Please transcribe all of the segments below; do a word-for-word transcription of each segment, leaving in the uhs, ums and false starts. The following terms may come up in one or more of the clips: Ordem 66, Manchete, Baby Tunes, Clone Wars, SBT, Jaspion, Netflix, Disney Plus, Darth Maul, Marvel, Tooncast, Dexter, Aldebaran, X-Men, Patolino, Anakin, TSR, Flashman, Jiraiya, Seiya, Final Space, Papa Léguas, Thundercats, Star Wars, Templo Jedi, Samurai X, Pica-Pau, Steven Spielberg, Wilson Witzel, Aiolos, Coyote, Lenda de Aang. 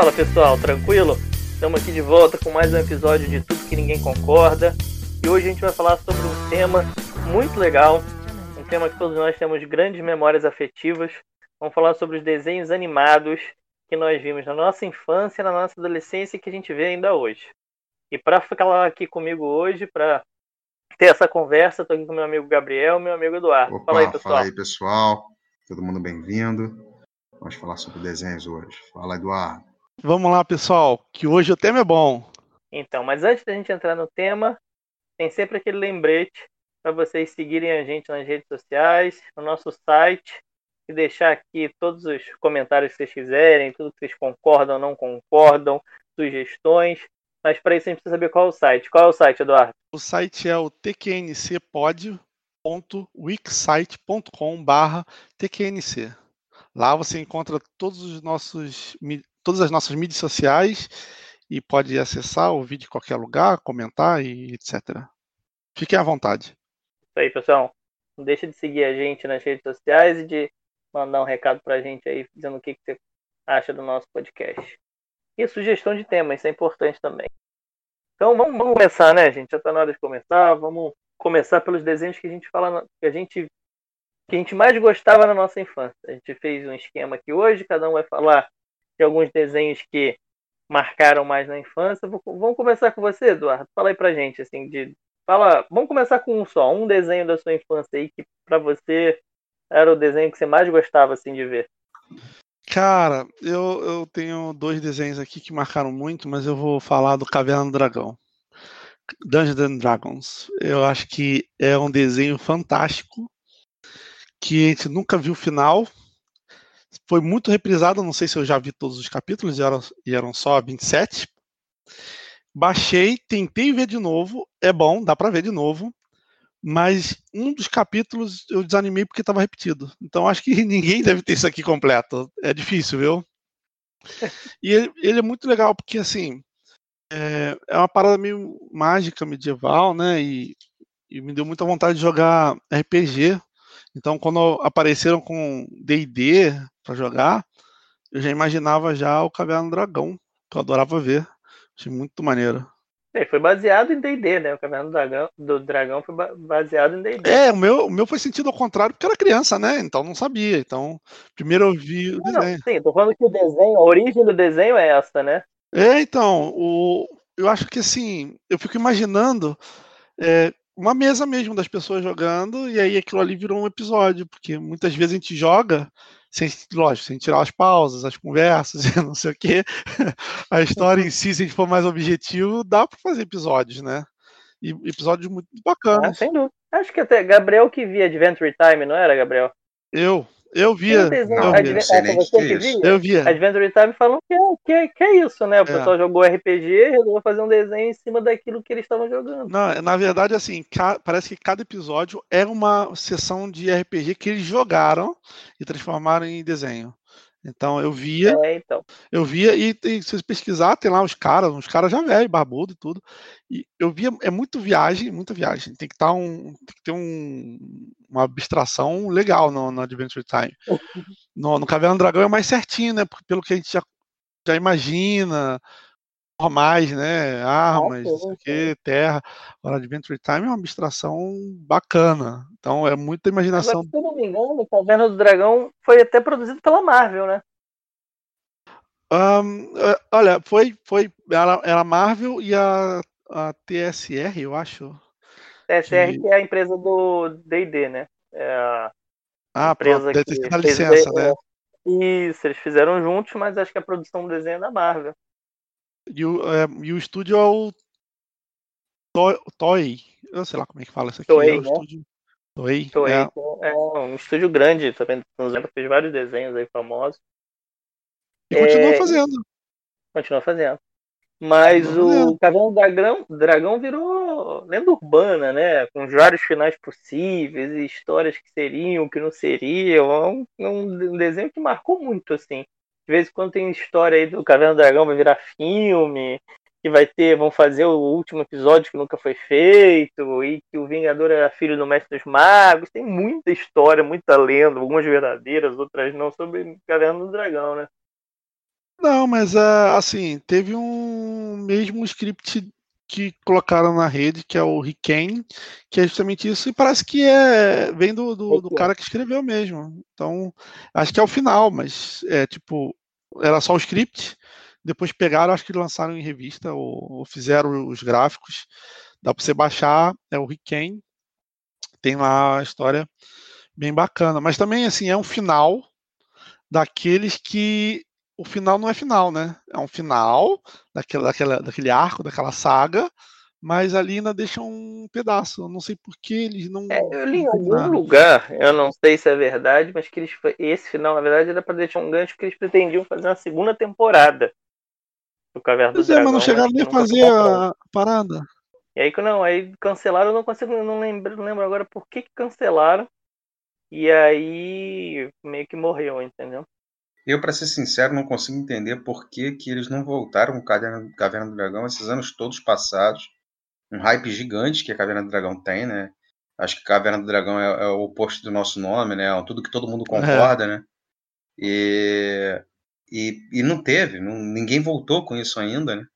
Fala pessoal, tranquilo? Estamos aqui de volta com mais um episódio de Tudo Que Ninguém Concorda. E hoje a gente vai falar sobre um tema muito legal, um tema que todos nós temos grandes memórias afetivas. Vamos falar sobre os desenhos animados que nós vimos na nossa infância, na nossa adolescência e que a gente vê ainda hoje. E para ficar aqui comigo hoje, para ter essa conversa, estou aqui com meu amigo Gabriel e meu amigo Eduardo. Opa, fala aí pessoal. Fala aí pessoal, todo mundo bem-vindo. Vamos falar sobre desenhos hoje. Fala, Eduardo. Vamos lá, pessoal, que hoje o tema é bom. Então, mas antes da gente entrar no tema, tem sempre aquele lembrete para vocês seguirem a gente nas redes sociais, no nosso site, e deixar aqui todos os comentários que vocês quiserem, tudo que vocês concordam ou não concordam, sugestões. Mas para isso a gente precisa saber qual é o site. Qual é o site, Eduardo? O site é o t q n c pod ponto wixsite ponto com barra t q n c. Lá você encontra todos os nossos, todas as nossas mídias sociais e pode acessar, ouvir de qualquer lugar, comentar e etcétera. Fiquem à vontade. Isso aí, pessoal. Não deixa de seguir a gente nas redes sociais e de mandar um recado pra gente aí, dizendo o que, que você acha do nosso podcast. E sugestão de temas, isso é importante também. Então vamos, vamos começar, né, gente? Já tá na hora de começar. Vamos começar pelos desenhos que a gente fala, que a gente... que a gente mais gostava na nossa infância. A gente fez um esquema aqui hoje, cada um vai falar de alguns desenhos que marcaram mais na infância. Vamos começar com você, Eduardo. Fala aí pra gente, assim, de... Fala... Vamos começar com um só, um desenho da sua infância aí que pra você era o desenho que você mais gostava, assim, de ver. Cara, eu, eu tenho dois desenhos aqui que marcaram muito, mas eu vou falar do Caverna do Dragão. Dungeons and Dragons. Eu acho que é um desenho fantástico, que a gente nunca viu o final, foi muito reprisado, não sei se eu já vi todos os capítulos, e eram, e eram só vinte e sete. Baixei, tentei ver de novo, é bom, dá pra ver de novo, mas um dos capítulos eu desanimei porque estava repetido. Então acho que ninguém deve ter isso aqui completo, é difícil, viu? E ele, ele é muito legal, porque assim, é, é uma parada meio mágica, medieval, né, e, e me deu muita vontade de jogar R P G. Então, quando apareceram com D e D para jogar, eu já imaginava já o Caverna do Dragão, que eu adorava ver. Achei muito maneiro. É, foi baseado em D e D, né? O Caverna do Dragão, do Dragão foi baseado em D e D. É, o meu, o meu foi sentido ao contrário, porque eu era criança, né? Então, não sabia. Então, primeiro eu vi o não, desenho. Não, sim, tô falando que o desenho, a origem do desenho é essa, né? É, então, o, eu acho que assim, eu fico imaginando... É, uma mesa mesmo das pessoas jogando, e aí aquilo ali virou um episódio, porque muitas vezes a gente joga, sem, lógico, sem tirar as pausas, as conversas e não sei o quê. A história em si, se a gente for mais objetivo, dá para fazer episódios, né? E episódios muito bacanas. Ah, sem dúvida. Acho que até Gabriel que via Adventure Time, não era, Gabriel? Eu, eu via. Não, Adven- é você que via? Eu via. Adventure Time falou que é, que é, que é isso, né? O pessoal é. jogou R P G e resolveu fazer um desenho em cima daquilo que eles estavam jogando. Não, na verdade, assim, ca- parece que cada episódio é uma sessão de R P G que eles jogaram e transformaram em desenho. Então eu via. É, então. Eu via, e, e se você pesquisar, tem lá os caras, uns caras já velhos, barbudo e tudo. E eu via, é muito viagem, muita viagem. Tem que, tá um, tem que ter um, uma abstração legal no, no Adventure Time. No, no Caverna do Dragão é mais certinho, né? Pelo que a gente já, já imagina, mais, né? Armas, não sei o que, terra. Agora, Adventure Time é uma abstração bacana. Então é muita imaginação. Mas, se eu não me engano, Caverna do Dragão foi até produzido pela Marvel, né? Um, olha, foi, foi era, era a Marvel e a, a T S R, eu acho. T S R de... que é a empresa do D e D, né? É a ah, empresa pronto, que... deve ter licença, né? Isso, eles fizeram juntos, mas acho que a produção do desenho é da Marvel. E o, é, e o estúdio é o Toei. Eu sei lá como é que fala isso aqui. Toei, é o né? estúdio... Toei, Toei é... é um estúdio grande, também fez vários desenhos aí famosos. E é... continua fazendo. Continua fazendo. Mas continua o Caverna do Dragão, Dragão virou lenda urbana, né? Com vários finais possíveis, histórias que seriam, que não seriam. É um, um desenho que marcou muito, assim. De vez em quando tem história aí do Caverna do Dragão vai virar filme, que vai ter, vão fazer o último episódio que nunca foi feito, e que o Vingador era filho do Mestre dos Magos. Tem muita história, muita lenda, algumas verdadeiras, outras não, sobre Caverna do Dragão, né? Não, mas ah, assim, teve um mesmo script que colocaram na rede, que é o Rick Kane, que é justamente isso, e parece que é, vem do, do, do cara que escreveu mesmo. Então, acho que é o final, mas é tipo, era só o script, depois pegaram, acho que lançaram em revista, ou, ou fizeram os gráficos, dá pra você baixar, é o Rick Kane, tem lá a história bem bacana, mas também, assim, é um final daqueles que o final não é final, né? É um final daquela, daquela, daquele arco, daquela saga, mas ali ainda deixa um pedaço. Eu não sei por que eles não... É, eu li em algum ah. lugar, eu não sei se é verdade, mas que eles, esse final, na verdade, era para deixar um gancho, porque eles pretendiam fazer uma segunda temporada do Caverna do Dragão. Mas não chegaram nem a fazer a parada. E aí, não, aí cancelaram, eu não consigo, não lembro, não lembro agora por que cancelaram, e aí meio que morreu, entendeu? Eu, pra ser sincero, não consigo entender por que, que eles não voltaram com a Caverna do Dragão esses anos todos passados. Um hype gigante que a Caverna do Dragão tem, né? Acho que Caverna do Dragão é, é o oposto do nosso nome, né? É tudo que todo mundo concorda, é. né? E, e, e não teve. Não, ninguém voltou com isso ainda, né?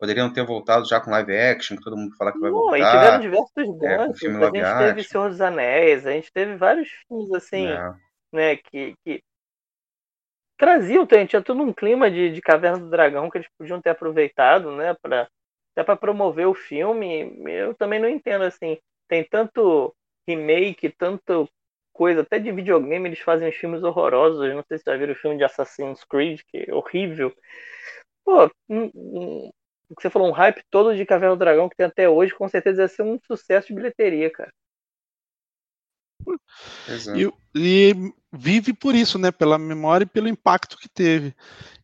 Poderiam ter voltado já com live action, que todo mundo fala que vai não, voltar. E tiveram diversos ganchos. É, a gente action. teve Senhor dos Anéis, a gente teve vários filmes assim, é. né? Que... que... traziam, tinha todo um clima de, de Caverna do Dragão que eles podiam ter aproveitado, né, pra, até para promover o filme. Eu também não entendo, assim, tem tanto remake, tanta coisa, até de videogame eles fazem uns filmes horrorosos, não sei se já viram o filme de Assassin's Creed, que é horrível. Pô, um, um, o que você falou, um hype todo de Caverna do Dragão que tem até hoje, com certeza ia ser um sucesso de bilheteria, cara. E, e vive por isso, né? Pela memória e pelo impacto que teve.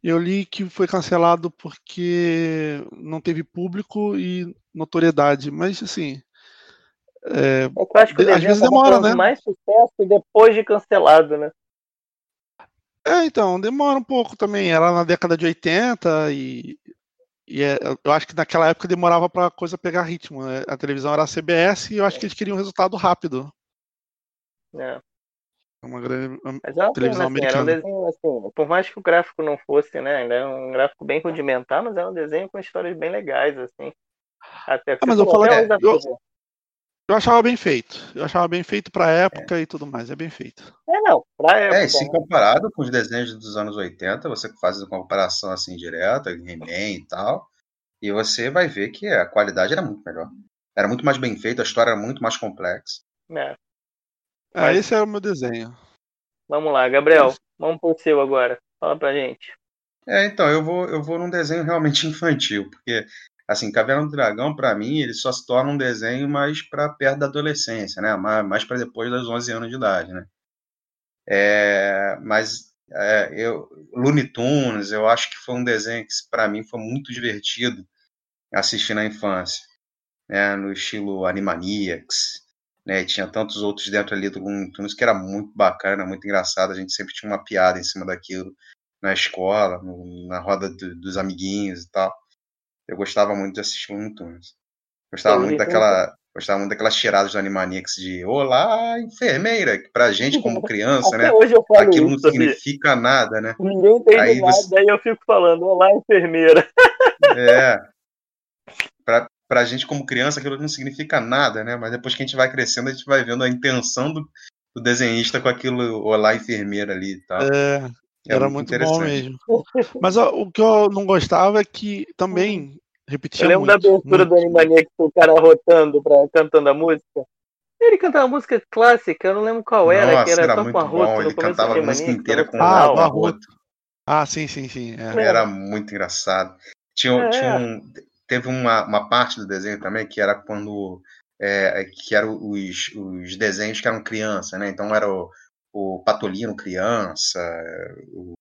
Eu li que foi cancelado porque não teve público e notoriedade, mas assim é, eu acho que o às vezes demora, né? Mais sucesso depois de cancelado, né? É, então demora um pouco também. Era na década de oitenta e, e é, eu acho que naquela época demorava pra coisa pegar ritmo, né? A televisão era a C B S e eu acho que eles queriam um resultado rápido. É. Uma grande Mas é uma televisão assim, americana. Era um desenho, assim, por mais que o gráfico não fosse, né, ainda era um gráfico bem rudimentar, mas era um desenho com histórias bem legais, assim. Até ah, mas eu, falo, é, eu, eu achava bem feito. Eu achava bem feito pra época é. e tudo mais. É bem feito. É, não, pra época. É, e se comparado com os desenhos dos anos oitenta, você faz uma comparação assim direta, He-Man e tal, e você vai ver que a qualidade era muito melhor. Era muito mais bem feita, a história era muito mais complexa. É. Ah, Mas... esse era o meu desenho. Vamos lá, Gabriel, vamos pro seu agora. Fala pra gente. É, então, eu vou, eu vou num desenho realmente infantil, porque, assim, Caverna do Dragão, pra mim, ele só se torna um desenho mais pra perto da adolescência, né? Mais pra depois dos onze anos de idade, né? É, mas, é, eu, Looney Tunes, eu acho que foi um desenho que, pra mim, foi muito divertido assistir na infância, né? No estilo Animaniacs, né, tinha tantos outros dentro ali do Looney Tunes que era muito bacana, muito engraçado. A gente sempre tinha uma piada em cima daquilo na escola, no, na roda do, dos amiguinhos e tal. Eu gostava muito de assistir Looney Tunes. Gostava muito daquela, gostava muito daquelas tiradas do Animaniacs de "Olá, enfermeira", que pra gente como criança, né, aquilo não significa nada, né? Ninguém entende aí nada, você... aí eu fico falando "Olá, enfermeira". É. Pra... Pra gente como criança aquilo não significa nada, né? Mas depois que a gente vai crescendo, a gente vai vendo a intenção do, do desenhista com aquilo "Olá, enfermeira" ali e tal. É, é era muito, muito bom mesmo. Mas ó, o que eu não gostava é que também repetia muito. Eu lembro muito, da abertura muito. do Animaniacs, o cara rotando, pra, cantando a música. Ele cantava uma música clássica, eu não lembro qual era, Nossa, que era, era só com arroto. Ele cantava a música inteira com ah, o arroto. Ah, sim, sim, sim. É. Era muito engraçado. Tinha, é. tinha um... Teve uma, uma parte do desenho também que era quando é, que eram os, os desenhos que eram criança, né? Então era o, o Patolino criança, o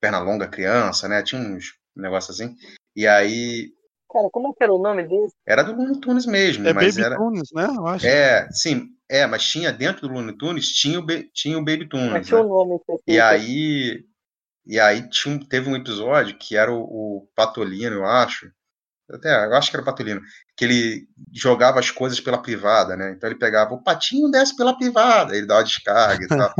Pernalonga criança, né? Tinha uns negócios assim. E aí... Cara, como é que era o nome desse? Era do Looney Tunes mesmo. É mas Baby era... Tunes, né? Eu acho. É, sim. É, mas tinha dentro do Looney Tunes, tinha o, Be... tinha o Baby Tunes. Mas tinha o nome. E aí, e aí tinha, teve um episódio que era o, o Patolino, eu acho. Até, eu acho que era o Patolino, que ele jogava as coisas pela privada, né? Então ele pegava "o patinho desce pela privada", ele dava uma descarga e tal.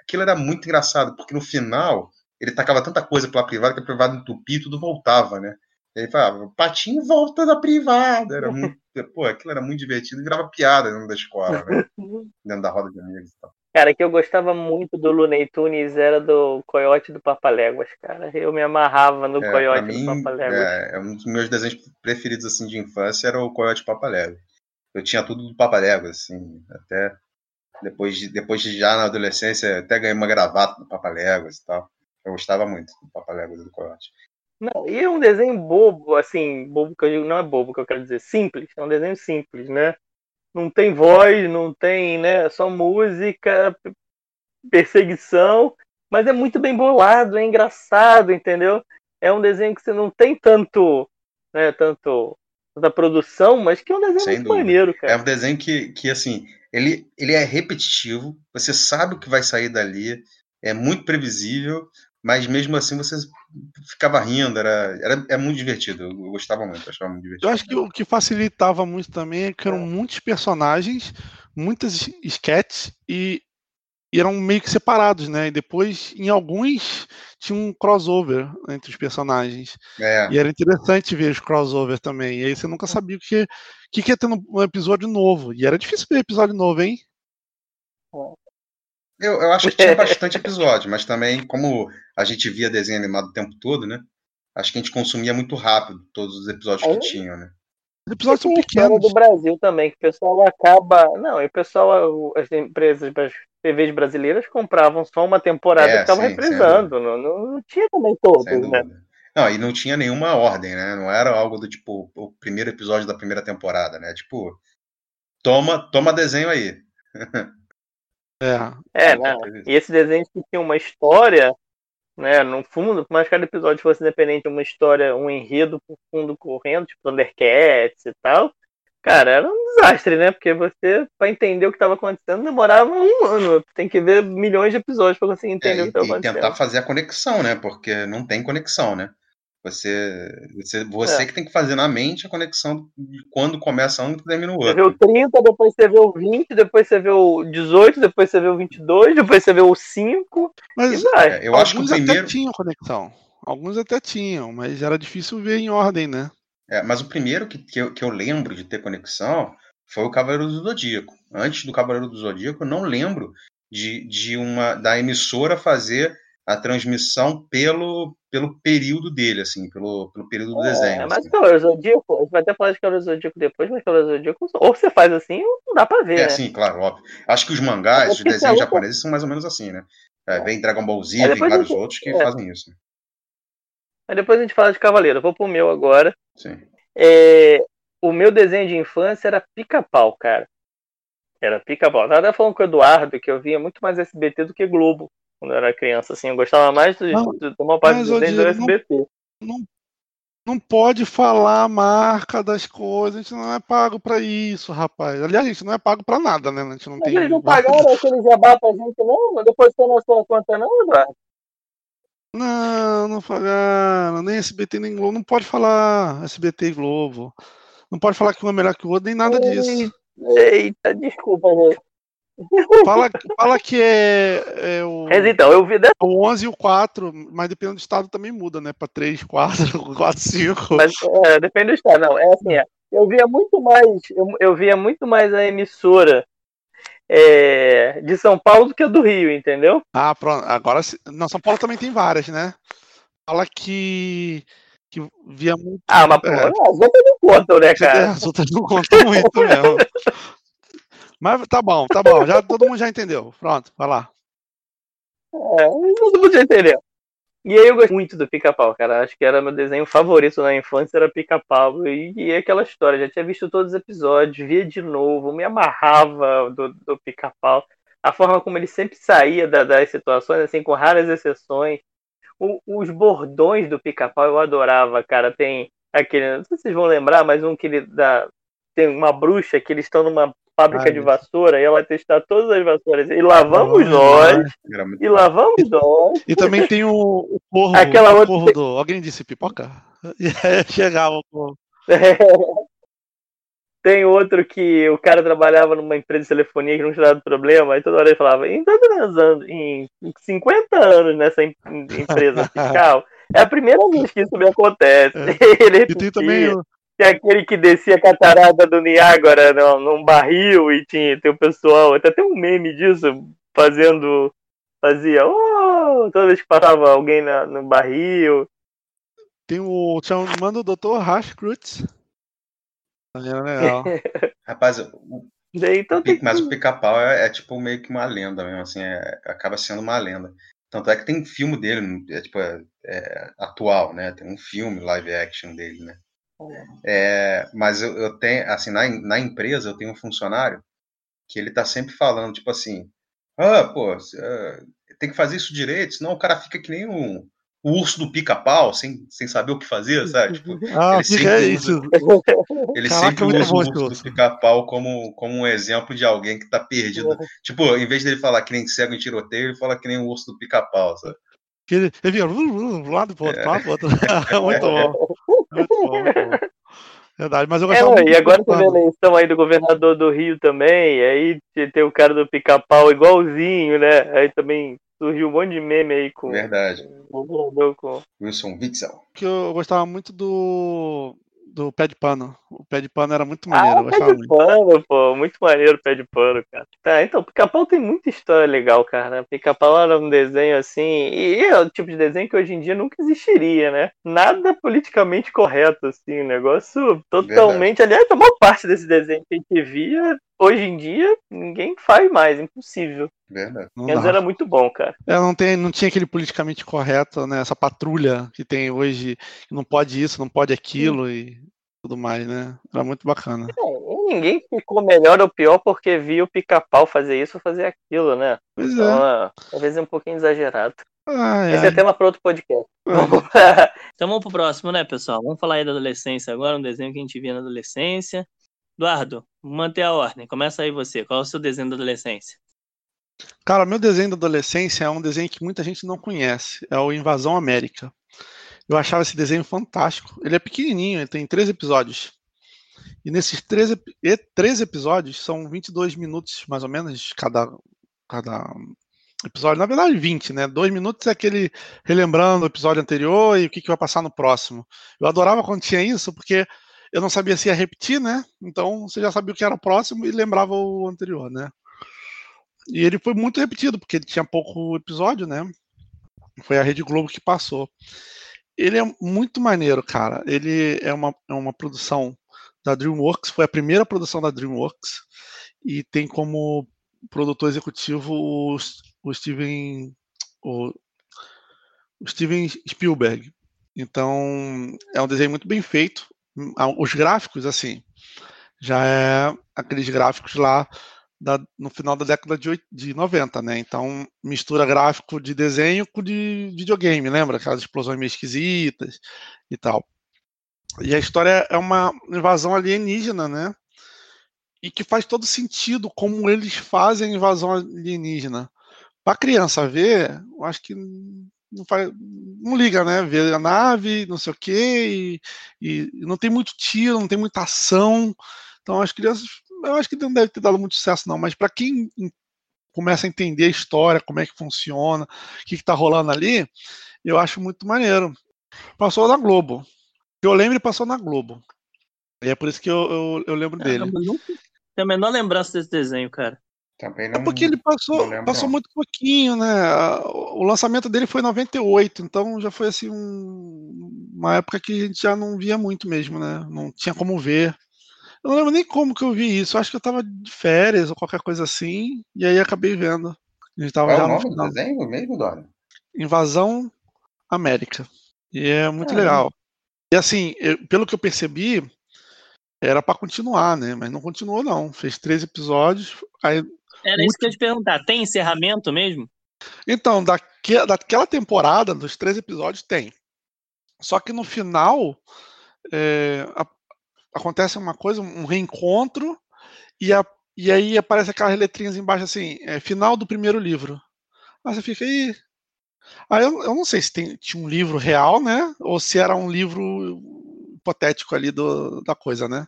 Aquilo era muito engraçado, porque no final ele tacava tanta coisa pela privada que a privada entupia e tudo voltava, né? E aí falava, o patinho volta da privada. Era muito, pô, aquilo era muito divertido e virava piada dentro da escola, né? Dentro da roda de amigos e tal. Cara, que eu gostava muito do Looney Tunes era do Coyote do Papa Léguas, cara. Eu me amarrava no é, Coyote mim, do Papa Léguas. É, um dos meus desenhos preferidos, assim, de infância era o Coyote Papa Léguas. Eu tinha tudo do Papa Léguas, assim, até depois de, depois de já na adolescência, até ganhei uma gravata do Papa Léguas e tal. Eu gostava muito do Papa Léguas e do Coyote. Não, e é um desenho bobo, assim, bobo que eu digo, não é bobo que eu quero dizer, simples, é um desenho simples, né? Não tem voz, não tem, né? Só música, perseguição, mas é muito bem bolado, é engraçado, entendeu? É um desenho que você não tem tanto, né, tanto da produção, mas que é um desenho Sem muito dúvida. maneiro, cara. É um desenho que, que assim, ele, ele é repetitivo, você sabe o que vai sair dali, é muito previsível, mas mesmo assim você ficava rindo, era, era, era muito divertido, eu gostava muito, eu achava muito divertido. Eu acho que o que facilitava muito também é que eram muitos personagens, muitas sketches, e, e eram meio que separados, né? E depois, em alguns, tinha um crossover entre os personagens. É. E era interessante ver os crossovers também, e aí você nunca sabia o que, o que ia ter um episódio novo, e era difícil ver episódio novo, hein? Bom. Eu, eu acho que tinha bastante episódio, mas também, como a gente via desenho animado o tempo todo, né? Acho que a gente consumia muito rápido todos os episódios é. que tinham, né? Os episódios são pequenos. Do Brasil também, que o pessoal acaba... Não, e o pessoal, as empresas, as T Vs brasileiras compravam só uma temporada é, e estavam reprisando. Não, não tinha também todos, né? Não, e não tinha nenhuma ordem, né? Não era algo do tipo, o primeiro episódio da primeira temporada, né? Tipo, toma, toma desenho aí. É, é, né? E esse desenho que tinha uma história, né? No fundo, por mais que cada episódio fosse independente de uma história, um enredo por fundo correndo, tipo Thundercats e tal, cara, era um desastre, né? Porque você, pra entender o que estava acontecendo, demorava um ano. Tem que ver milhões de episódios pra conseguir entender é, o que estava acontecendo. E tentar fazer a conexão, né? Porque não tem conexão, né? Você, você, você é. que tem que fazer na mente a conexão de quando começa um e termina o outro. Você vê o trinta, depois você vê o vinte, depois você vê o dezoito, depois você vê o vinte e dois, depois você vê o cinco. Mas é, eu acho que o primeiro... até tinham conexão. Alguns até tinham, mas era difícil ver em ordem, né? É, mas o primeiro que, que, eu, que eu lembro de ter conexão foi o Cavaleiro do Zodíaco. Antes do Cavaleiro do Zodíaco, eu não lembro de, de uma, da emissora fazer a transmissão pelo, pelo período dele, assim, pelo, pelo período do é, desenho. Mas assim. Cavaleiro Zodíaco, a gente vai até falar de Cavaleiro Zodíaco depois, mas Cavaleiro Zodíaco, ou você faz assim, ou não dá pra ver, é, né? Sim, claro, óbvio. Acho que os mangás, os desenhos japoneses são mais ou menos assim, né? É, vem Dragon Ball Z, é, vem vários gente, outros que é. fazem isso. Mas depois a gente fala de Cavaleiro, eu vou pro meu agora. Sim. É, o meu desenho de infância era Pica-Pau, cara. Era Pica-Pau. Eu tava falando com o Eduardo, que eu via muito mais S B T do que Globo. Quando eu era criança, assim, eu gostava mais de tomar parte do desenho do S B T. Não, não pode falar a marca das coisas, a gente não é pago pra isso, rapaz. Aliás, a gente não é pago pra nada, né? A gente não mas tem... Eles não pagaram aquele jabá pra gente, não? Mas depois você não sua conta, não, Eduardo? Não, não pagaram. Nem S B T, nem Globo. Não pode falar S B T e Globo. Não pode falar que um é melhor que o outro, nem nada eita, disso. Eita, desculpa, gente. Fala, fala que é, é o, mas então, eu vi dessa... o onze e o quatro, mas dependendo do estado também muda, né? Pra três, quatro, quatro, cinco. Mas é, depende do estado, não. É assim, é. Eu via muito mais, eu, eu via muito mais a emissora é, de São Paulo do que a do Rio, entendeu? Ah, pronto. Agora não, São Paulo também tem várias, né? Fala que. Que via muito. Ah, mas pô, é, as outras não contam, né, cara? As outras não contam muito mesmo. Mas tá bom, tá bom. Já, todo mundo já entendeu. Pronto, vai lá. É, todo mundo já entendeu. E aí eu gostei muito do Pica-Pau, cara. Acho que era meu desenho favorito na infância, era Pica-Pau. E, e aquela história, já tinha visto todos os episódios, via de novo, me amarrava do, do Pica-Pau. A forma como ele sempre saía da, das situações, assim, com raras exceções. O, os bordões do Pica-Pau eu adorava, cara. Tem aquele, não sei se vocês vão lembrar, mas um que ele dá... Tem uma bruxa que eles estão numa fábrica Ai, de vassoura, e ela vai testar todas as vassouras. E lá vamos nós. E lá vamos nós. E também tem o, o corvo. Aquela o outra... corvo do... Alguém disse pipoca? Chegava o corvo. É. Tem outro que o cara trabalhava numa empresa de telefonia que não tinha dado problema, aí toda hora ele falava, em tantos anos, em cinquenta anos nessa empresa fiscal, é a primeira vez que isso me acontece. É. Ele repetia, e tem também o... tem aquele que descia a catarada do Niágara num, num barril, e tinha, tem o pessoal, até tem um meme disso, fazendo, fazia, oh! toda vez que passava alguém na, no barril. Tem o, manda o doutor Hashkrutz. Legal. Rapaz, o... Então, tem... mas o Pica-Pau é, é tipo meio que uma lenda mesmo, assim, é, acaba sendo uma lenda. Tanto é que tem um filme dele, é, tipo, é, é, atual, né? Tem um filme live action dele, né? É, mas eu, eu tenho, assim, na, na empresa eu tenho um funcionário que ele tá sempre falando, tipo assim, ah, pô, tem que fazer isso direito, senão o cara fica que nem um... o urso do Pica-Pau, sem, sem saber o que fazer, sabe? Tipo, ah, ele é isso. Usa, ele Caraca, sempre usa o urso do Pica-Pau como, como um exemplo de alguém que tá perdido. É. Tipo, em vez dele falar que nem cego em tiroteio, ele fala que nem o urso do Pica-Pau, sabe? Que ele vira do lado pro outro, pro lado, outro. É muito bom. Muito bom, muito bom. Verdade, mas eu gostava é, muito. E agora teve a eleição aí do governador do Rio também, aí tem o cara do Pica-Pau igualzinho, né? Aí também... surgiu um monte de meme aí com... Verdade. Com... Wilson Witzel. Que eu gostava muito do... do Pé de Pano. O Pé de Pano era muito maneiro. Ah, o Pé de muito. Pano, pô. Muito maneiro o Pé de Pano, cara. Tá, então, o Pica-Pau tem muita história legal, cara. O Pica-Pau era um desenho assim... E é o tipo de desenho que hoje em dia nunca existiria, né? Nada politicamente correto, assim. Um negócio totalmente... Verdade. Aliás, a maior parte desse desenho que a gente via... Hoje em dia, ninguém faz mais, impossível. Verdade. Mas era muito bom, cara. É, não, tem, não tinha aquele politicamente correto, né? Essa patrulha que tem hoje, que não pode isso, não pode aquilo, sim, e tudo mais, né? Era muito bacana. É, ninguém ficou melhor ou pior porque via o Pica-Pau fazer isso ou fazer aquilo, né? Pois então, é. Às vezes é um pouquinho exagerado. Ai, esse ai. é tema para outro podcast. Ai. Então vamos pro próximo, né, pessoal? Vamos falar aí da adolescência agora, um desenho que a gente via na adolescência. Eduardo, manter a ordem. Começa aí você. Qual é o seu desenho da adolescência? Cara, meu desenho da adolescência é um desenho que muita gente não conhece. É o Invasão América. Eu achava esse desenho fantástico. Ele é pequenininho, ele tem três episódios. E nesses três, três episódios, são vinte e dois minutos, mais ou menos, cada, cada episódio. Na verdade, vinte, né? Dois minutos é aquele relembrando o episódio anterior e o que, que vai passar no próximo. Eu adorava quando tinha isso, porque... eu não sabia se ia repetir, né? Então você já sabia o que era o próximo e lembrava o anterior, né? E ele foi muito repetido, porque ele tinha pouco episódio, né? Foi a Rede Globo que passou. Ele é muito maneiro, cara. Ele é uma, é uma produção da DreamWorks, foi a primeira produção da DreamWorks, e tem como produtor executivo o, o Steven... O, o Steven Spielberg. Então é um desenho muito bem feito. Os gráficos, assim, já é aqueles gráficos lá da, no final da década de, noventa, né? Então, mistura gráfico de desenho com de videogame, lembra? Aquelas explosões meio esquisitas e tal. E a história é uma invasão alienígena, né? E que faz todo sentido como eles fazem a invasão alienígena. Pra criança ver, eu acho que... Não, faz, não liga, né? Vê a nave, não sei o quê, e, e não tem muito tiro, não tem muita ação. Então as crianças, eu acho que não deve ter dado muito sucesso, não. Mas para quem começa a entender a história, como é que funciona, o que está rolando ali, eu acho muito maneiro. Passou na Globo. Eu lembro, passou na Globo. E é por isso que eu, eu, eu lembro dele. Eu não tenho a menor lembrança desse desenho, cara. Também não, é porque ele passou, passou muito pouquinho, né? O lançamento dele foi em noventa e oito, então já foi assim um, uma época que a gente já não via muito mesmo, né? Não tinha como ver. Eu não lembro nem como que eu vi isso. Eu acho que eu tava de férias ou qualquer coisa assim, e aí acabei vendo. A gente tava é já o nome no do desenho mesmo, Dora? Invasão América. E é muito é. legal. E assim, eu, pelo que eu percebi, era pra continuar, né? Mas não continuou, não. Fez três episódios, aí... Era isso que eu ia te perguntar, tem encerramento mesmo? Então, daque, daquela temporada, dos três episódios, tem. Só que no final, é, a, acontece uma coisa, um reencontro, e, a, e aí aparece aquelas letrinhas embaixo assim, é, final do primeiro livro. Aí você fica aí... Aí eu, eu não sei se tem, tinha um livro real, né? Ou se era um livro hipotético ali do, da coisa, né?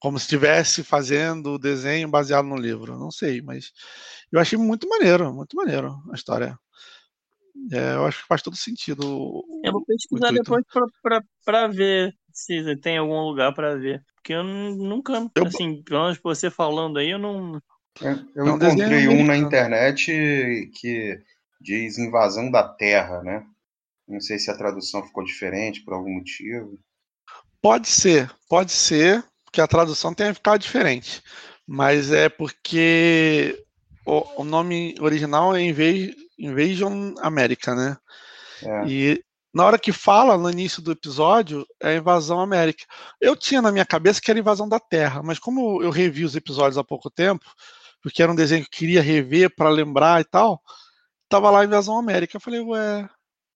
como se estivesse fazendo o desenho baseado no livro. Não sei, mas eu achei muito maneiro, muito maneiro a história. É, eu acho que faz todo sentido. Eu vou pesquisar depois pra, pra, pra ver se tem algum lugar pra ver. Porque eu nunca, eu... assim, pelo menos você falando aí, eu não... Eu não encontrei um na internet que diz Invasão da Terra, né? Não sei se a tradução ficou diferente por algum motivo. Pode ser, pode ser que a tradução tenha ficado diferente. Mas é porque o, o nome original é Invasão América, né? É. E na hora que fala, no início do episódio, é Invasão América. Eu tinha na minha cabeça que era Invasão da Terra, mas como eu revi os episódios há pouco tempo, porque era um desenho que eu queria rever para lembrar e tal, tava lá Invasão América. Eu falei, ué...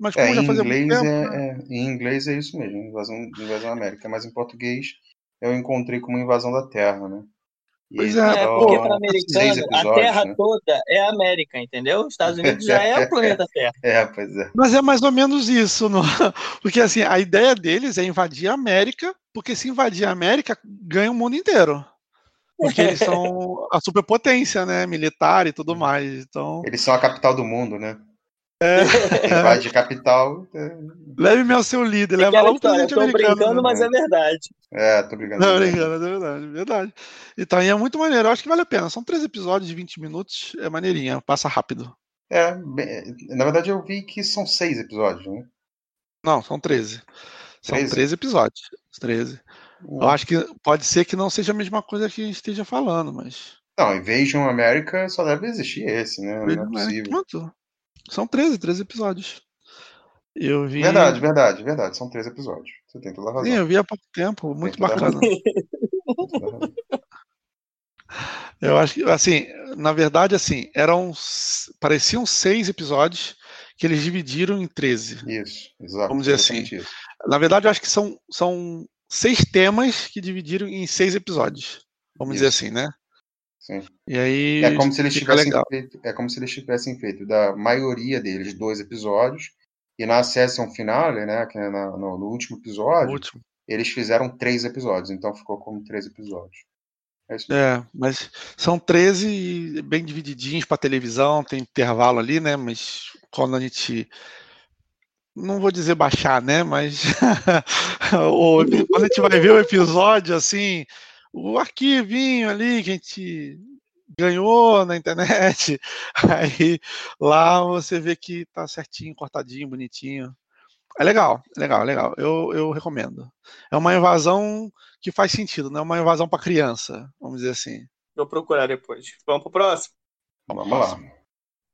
Mas como é, já fazia muito tempo, é, né? É, em inglês é isso mesmo, Invasão, invasão América. Mas em português eu encontrei como Invasão da Terra, né? E pois é, é porque para americano a Terra, né, toda é a América, entendeu? Os Estados Unidos já é o planeta Terra. É, pois é. Mas é mais ou menos isso, não? Porque assim, a ideia deles é invadir a América, porque se invadir a América, ganha o mundo inteiro. Porque eles são a superpotência, né? Militar e tudo mais. Então... Eles são a capital do mundo, né? É. Vai de capital. É. Leve-me ao seu líder, leva é lá o presidente americano. Tô brincando, mas é verdade. É, tô brincando. Não, brincando, é verdade, é verdade. Então, e é muito maneiro, eu acho que vale a pena. São três episódios de vinte minutos, é maneirinha, passa rápido. É, na verdade eu vi que são seis episódios, né? Não, são treze. São treze episódios. treze. Uhum. Eu acho que pode ser que não seja a mesma coisa que a gente esteja falando, mas... Não, Invasion América só deve existir esse, né? Não é possível. Muito. São treze, treze episódios. Eu vi... Verdade, verdade, verdade. São treze episódios. Você tem toda a razão. Sim, eu vi há pouco tempo. Muito bacana. Eu acho que, assim, na verdade, assim, eram... Pareciam seis episódios que eles dividiram em treze. Isso, exato. Vamos dizer assim. Isso. Na verdade, eu acho que são, são seis temas que dividiram em seis episódios. Vamos isso. dizer assim, né? Sim. E aí, é como se eles tivessem feito, é como se eles tivessem feito da maioria deles dois episódios e na sessão final, né, que é na, no, no último episódio, último. Eles fizeram três episódios, então ficou como três episódios. É, isso é, mas são treze bem divididinhos para televisão, tem intervalo ali, né? Mas quando a gente, não vou dizer baixar, né? Mas quando a gente vai ver o episódio assim, o arquivinho ali que a gente ganhou na internet, aí lá você vê que tá certinho, cortadinho, bonitinho. É legal, é legal, é legal. Eu, eu recomendo. É uma invasão que faz sentido, não é uma invasão para criança, vamos dizer assim. Vou procurar depois. Vamos pro próximo? Vamos lá.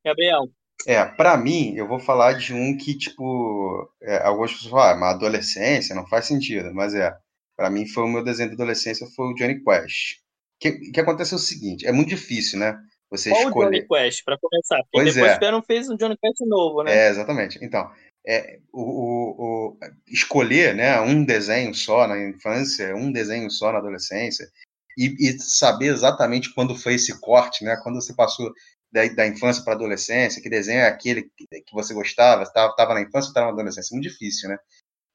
Gabriel. É, pra mim, eu vou falar de um que, tipo, é, algumas pessoas falam, ah, mas adolescência não faz sentido, mas é. Pra mim, foi o meu desenho da adolescência, foi o Jonny Quest. O que, que acontece é o seguinte, é muito difícil, né? Você Qual escolher... o Jonny Quest, pra começar? Porque pois depois é. Fizeram, fez um Jonny Quest novo, né? É, exatamente. Então, é, o, o, o, escolher, né, um desenho só na infância, um desenho só na adolescência, e, e saber exatamente quando foi esse corte, né? Quando você passou da, da infância pra adolescência, que desenho é aquele que você gostava, estava tava na infância ou estava na adolescência? Muito difícil, né?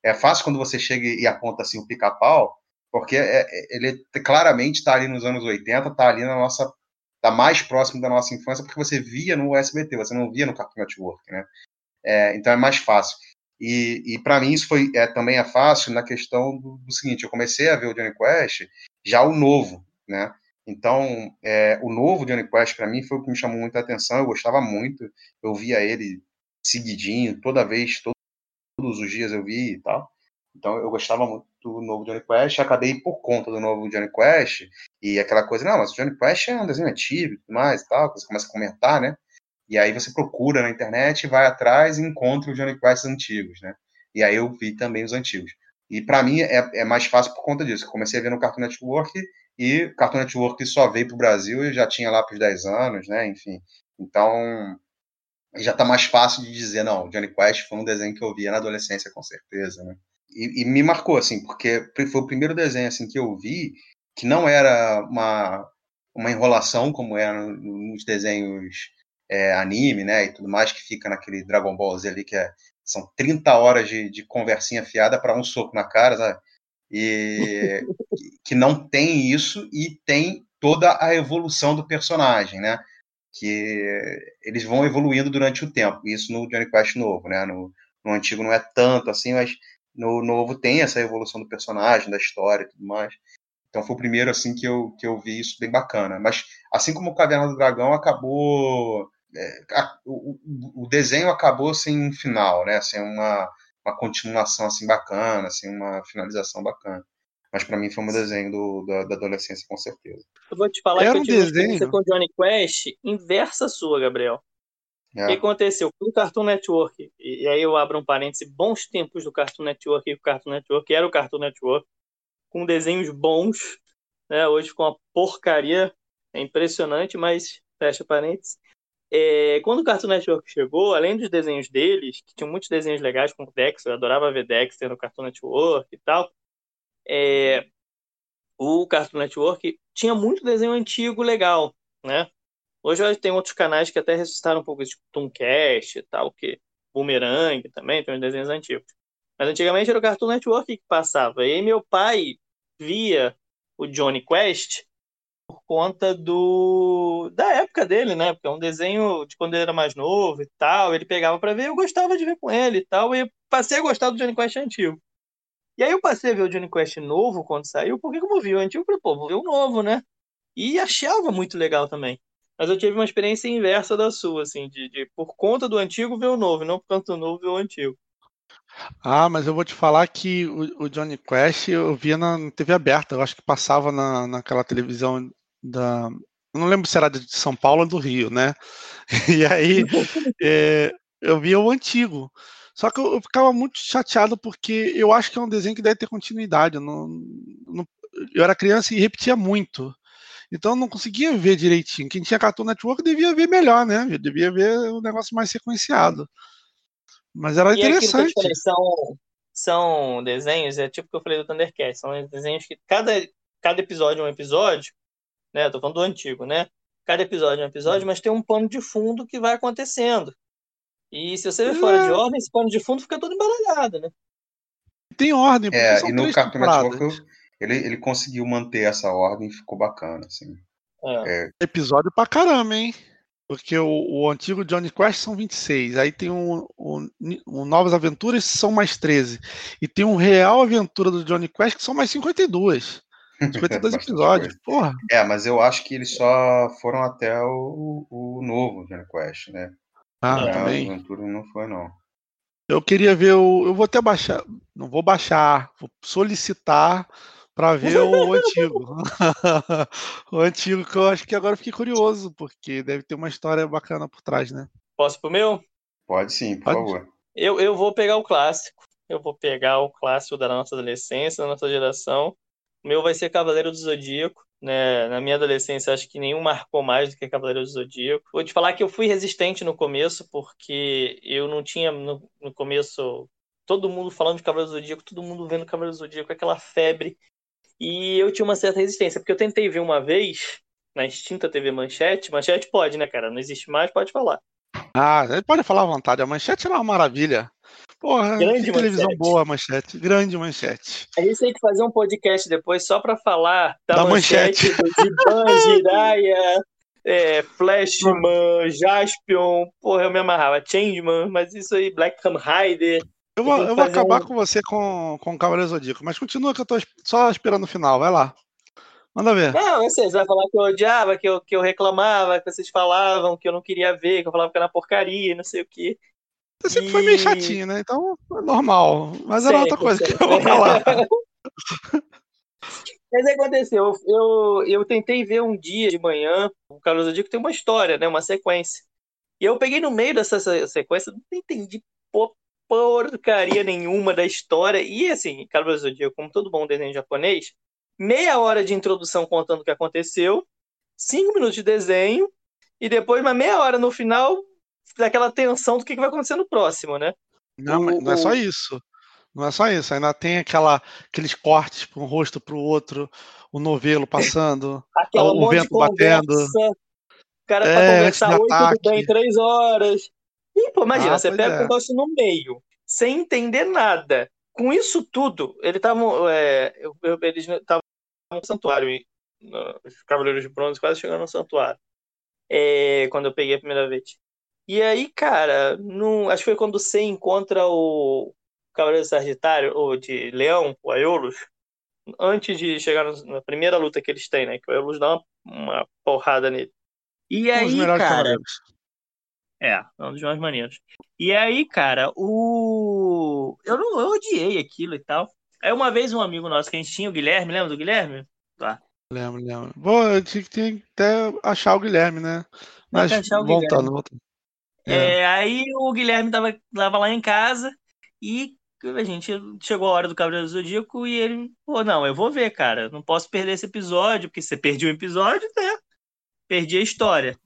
É fácil quando você chega e aponta assim o Pica-Pau, porque é, ele claramente está ali nos anos oitenta, está ali na nossa, tá mais próximo da nossa infância, porque você via no S B T, você não via no Cartoon Network, né? É, então é mais fácil. E, e para mim isso foi, é, também é fácil na questão do, do seguinte: eu comecei a ver o Jonny Quest já o novo, né? Então é, o novo Jonny Quest para mim foi o que me chamou muita atenção. Eu gostava muito, eu via ele seguidinho, toda vez, todo todos os dias eu vi e tal. Então eu gostava muito do novo Jonny Quest. Acabei por conta do novo Jonny Quest e aquela coisa, não, mas o Jonny Quest é um desenho antigo e tudo mais e tal. Você começa a comentar, né? E aí você procura na internet, vai atrás e encontra os Jonny Quests antigos, né? E aí eu vi também os antigos. E pra mim é, é mais fácil por conta disso. Eu comecei a ver no Cartoon Network e o Cartoon Network só veio pro Brasil e eu já tinha lá pros dez anos, né? Enfim. Então... já tá mais fácil de dizer, não, Jonny Quest foi um desenho que eu via na adolescência, com certeza, né? E, e me marcou, assim, porque foi o primeiro desenho, assim, que eu vi que não era uma, uma enrolação, como era nos desenhos é, anime, né, e tudo mais, que fica naquele Dragon Ball Z ali, que é, são trinta horas de, de conversinha fiada para um soco na cara, sabe? E, que não tem isso e tem toda a evolução do personagem, né? Que eles vão evoluindo durante o tempo. Isso no Jonny Quest novo, né? No, no antigo não é tanto assim, mas no novo tem essa evolução do personagem, da história e tudo mais. Então foi o primeiro assim que eu, que eu vi isso bem bacana. Mas assim como o Caverna do Dragão acabou... É, a, o, o desenho acabou sem um final, né? Sem uma, uma continuação assim bacana, sem uma finalização bacana. Mas pra mim foi um desenho do, da, da adolescência, com certeza. Eu vou te falar Era que eu um tive uma experiência com Jonny Quest inversa sua, Gabriel. É. O que aconteceu? O Cartoon Network, e aí eu abro um parêntese, bons tempos do Cartoon Network, e o Cartoon Network era o Cartoon Network, com desenhos bons, né? Hoje com uma porcaria, é impressionante, mas fecha parênteses. É, quando o Cartoon Network chegou, além dos desenhos deles, que tinham muitos desenhos legais, como Dexter, eu adorava ver Dexter no Cartoon Network e tal, é, o Cartoon Network tinha muito desenho antigo legal, né? Hoje tem outros canais que até ressuscitaram um pouco, tipo Tooncast e tal, que Boomerang também, tem uns desenhos antigos. Mas antigamente era o Cartoon Network que passava. E aí meu pai via o Jonny Quest por conta do da época dele, né? Porque é um desenho de quando ele era mais novo e tal, ele pegava pra ver, eu gostava de ver com ele e tal, e passei a gostar do Jonny Quest antigo. E aí eu passei a ver o Jonny Quest novo quando saiu, porque como eu vi o antigo, eu falei, pô, vou ver o novo, né? E achava muito legal também. Mas eu tive uma experiência inversa da sua, assim, de, de por conta do antigo ver o novo, não por conta do novo ver o antigo. Ah, mas eu vou te falar que o, o Jonny Quest eu via na, na T V aberta, eu acho que passava na, naquela televisão da... Não lembro se era de São Paulo ou do Rio, né? E aí é, eu via o antigo. Só que eu, eu ficava muito chateado porque eu acho que é um desenho que deve ter continuidade. Eu, não, não, eu era criança e repetia muito. Então eu não conseguia ver direitinho. Quem tinha Cartoon Network devia ver melhor, né? Eu devia ver um negócio mais sequenciado. Mas era e interessante. Falei, são, são desenhos, é tipo o que eu falei do Thundercats, são desenhos que cada, cada episódio é um episódio, né? Tô falando do antigo, né? Cada episódio é um episódio, mas tem um pano de fundo que vai acontecendo. E se você ver é. fora de ordem, esse pano de fundo fica todo embaralhado, né? Tem ordem, porque é, são e no Cartoon Network ele, ele conseguiu manter essa ordem e ficou bacana, assim. É. É. Episódio pra caramba, hein? Porque o, o antigo Jonny Quest são vinte e seis, aí tem o um, um, um Novas Aventuras são mais treze, e tem um Real Aventura do Jonny Quest que são mais cinquenta e dois. cinquenta e dois episódios, coisa. Porra. É, mas eu acho que eles só foram até o, o novo Jonny Quest, né? Ah, é, também. A aventura não foi, não. Eu queria ver o... Eu vou até baixar, não vou baixar, vou solicitar... Pra ver o antigo. O antigo, que eu acho que agora fiquei curioso, porque deve ter uma história bacana por trás, né? Posso pro meu? Pode sim, por Pode. favor. Eu, eu vou pegar o clássico. Eu vou pegar o clássico da nossa adolescência, da nossa geração. O meu vai ser Cavaleiro do Zodíaco. Né? Na minha adolescência, acho que nenhum marcou mais do que Cavaleiro do Zodíaco. Vou te falar que eu fui resistente no começo, porque eu não tinha, no, no começo, todo mundo falando de Cavaleiro do Zodíaco, todo mundo vendo Cavaleiro do Zodíaco, aquela febre. E eu tinha uma certa resistência, porque eu tentei ver uma vez, na extinta T V Manchete. Manchete pode, né, cara? Não existe mais, pode falar. Ah, pode falar à vontade. A Manchete era uma maravilha. Porra, grande que televisão boa, Manchete. Grande Manchete. A gente tem que fazer um podcast depois só pra falar da, da Manchete, Manchete. De Ban, Jiraiya, é, Flashman, Jaspion. Porra, eu me amarrava. Changeman, mas isso aí, Black Cam Rider... Eu vou, eu vou acabar um... com você com, com o Cavaleiro Zodíaco, mas continua que eu tô só esperando o final, vai lá. Manda ver. Não, vocês vão falar que eu odiava, que eu, que eu reclamava, que vocês falavam que eu não queria ver, que eu falava que era porcaria, não sei o quê. Você sempre e... foi meio chatinho, né? Então, é normal. Mas era certo, outra coisa certo. que eu vou falar. Mas aconteceu, eu, eu tentei ver um dia de manhã, o Cavaleiro Zodíaco tem uma história, né? Uma sequência. E eu peguei no meio dessa sequência, não entendi pô. porcaria nenhuma da história. E assim, Cavaleiro do Zodíaco, como todo bom desenho japonês, meia hora de introdução contando o que aconteceu, cinco minutos de desenho, e depois uma meia hora no final daquela tensão do que vai acontecer no próximo, né? Não, o... não é só isso. Não é só isso. Ainda tem aquela, aqueles cortes para um rosto para o outro, o novelo passando, o vento batendo. O cara tá é, conversando oito bem, três horas. E, pô, imagina, ah, você pega é. o negócio no meio, sem entender nada. com isso tudo, ele tava, é, eles estavam no santuário, e, no, os Cavaleiros de Bronze quase chegando no santuário, é, quando eu peguei a primeira vez. E aí, cara, não, acho que foi quando você encontra o Cavaleiro Sagitário, ou de Leão, o Aiolos, antes de chegar na primeira luta que eles têm, né? Que o Aiolos dá uma, uma porrada nele. E um aí, cara... Cavaleiros. É, um dos mais maneiros. E aí, cara, o... Eu, não, eu odiei aquilo e tal. Aí uma vez um amigo nosso que a gente tinha, o Guilherme, lembra do Guilherme? Tá. Lembro, lembro. Bom, eu tinha que até achar o Guilherme, né? Mas voltando, voltando. É. É, aí o Guilherme tava, tava lá em casa e a gente chegou a hora do Cavaleiro do Zodíaco e ele, pô, não, eu vou ver, cara, não posso perder esse episódio, porque você perdeu um episódio, né? Perdi a história.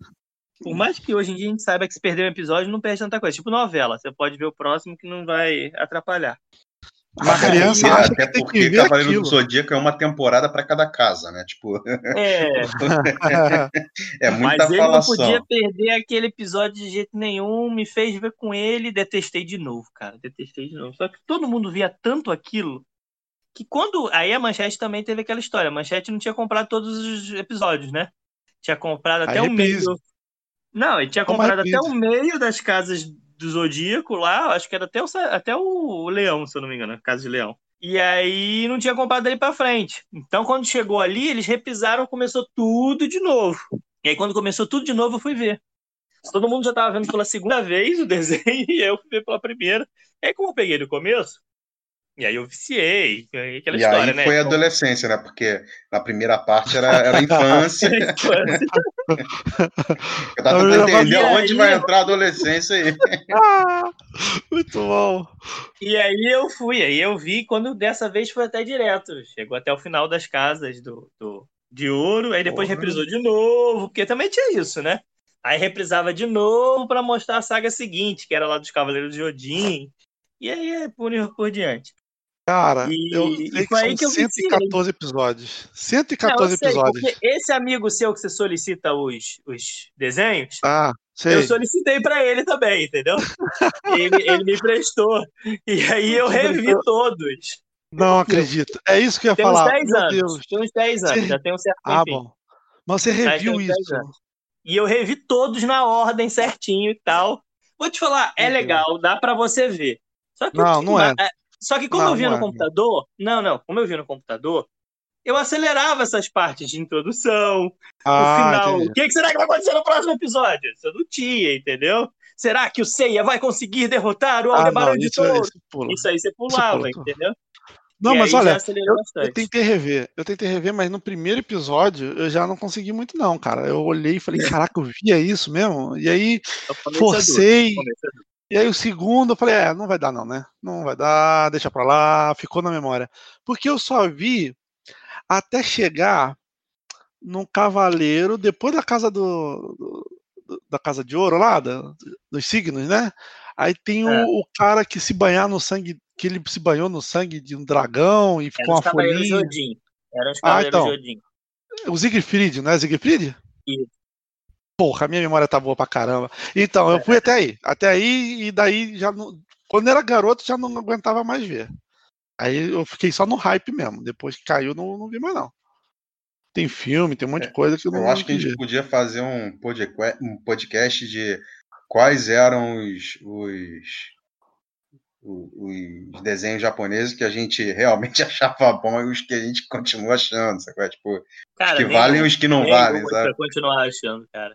Por mais que hoje em dia a gente saiba que se perder um episódio não perde tanta coisa, tipo novela, você pode ver o próximo que não vai atrapalhar. Uma criança, acha até que porque que Cavaleiro aquilo. do Zodíaco é uma temporada para cada casa, né? Tipo, é, é muita Mas falação. Mas ele não podia perder aquele episódio de jeito nenhum, me fez ver com ele, detestei de novo, cara, detestei de novo. Só que todo mundo via tanto aquilo que quando aí a Manchete também teve aquela história, a Manchete não tinha comprado todos os episódios, né? Tinha comprado até aí o meio. Piso. Não, ele tinha Como comprado até o meio das casas do Zodíaco lá, acho que era até o, até o Leão, se eu não me engano, a Casa de Leão. E aí não tinha comprado dali pra frente. Então quando chegou ali, eles repisaram, começou tudo de novo. E aí quando começou tudo de novo, eu fui ver. Todo mundo já tava vendo pela segunda vez o desenho e eu fui ver pela primeira. E aí como eu peguei do começo, e aí eu viciei. Aquela e história, aí né? foi a adolescência, né? Porque na primeira parte era, era a infância. infância. Eu tava tentando entender onde aí... vai entrar a adolescência aí. Ah, muito bom. E aí eu fui, aí eu vi quando dessa vez foi até direto. Chegou até o final das casas do, do, de ouro, aí depois Porra. reprisou de novo, porque também tinha isso, né? Aí reprisava de novo pra mostrar a saga seguinte, que era lá dos Cavaleiros de Odin. E aí por, por diante. Cara, e, eu sei que são que eu cento e quatorze episódios. cento e quatorze não, episódios. Sei, esse amigo seu que você solicita os, os desenhos, ah, sei. eu solicitei pra ele também, entendeu? ele, ele me prestou. E aí eu revi todos. Não acredito. É isso que eu ia tem falar. Uns dez anos, tem uns dez anos, você... já tem um certo tempo. Ah, bom. Mas você reviu isso. E eu revi todos na ordem certinho e tal. Vou te falar, é Meu legal, Deus. dá pra você ver. Só que não, eu, não é. é Só que como não, eu via no computador... Não, não. Como eu via no computador, eu acelerava essas partes de introdução, ah, o final... Entendi. O que será que vai acontecer no próximo episódio? Isso eu não tinha, entendeu? Será que o Seiya vai conseguir derrotar o Aldebaran ah, de Touro? Isso, isso aí você pulava, entendeu? Não, e mas olha, eu, eu tentei rever. Eu tentei rever, mas no primeiro episódio eu já não consegui muito não, cara. Eu olhei e falei, caraca, eu via isso mesmo? E aí forcei... E aí o segundo, eu falei, é, não vai dar não, né? Não vai dar, deixa pra lá, ficou na memória. Porque eu só vi até chegar num cavaleiro, depois da casa do, do da casa de ouro lá, da, dos signos, né? Aí tem é. o, o cara que se banhar no sangue, que ele se banhou no sangue de um dragão e ficou uma folhinha. Era os cavaleiros de Odin. Era os cavaleiros ah, então. de Odin. O Siegfried, não é Siegfried? Isso. Porra, a minha memória tá boa pra caramba. Então, eu fui até aí. Até aí, e daí, já não, quando era garoto, já não aguentava mais ver. Aí eu fiquei só no hype mesmo. Depois que caiu, não, não vi mais não. Tem filme, tem um monte de é, coisa que eu não Eu acho que a gente podia fazer um podcast, um podcast de quais eram os, os, os desenhos japoneses que a gente realmente achava bom e os que a gente continua achando, sabe? Tipo, cara, os que valem e os que não valem, sabe? Eu continuar achando, cara.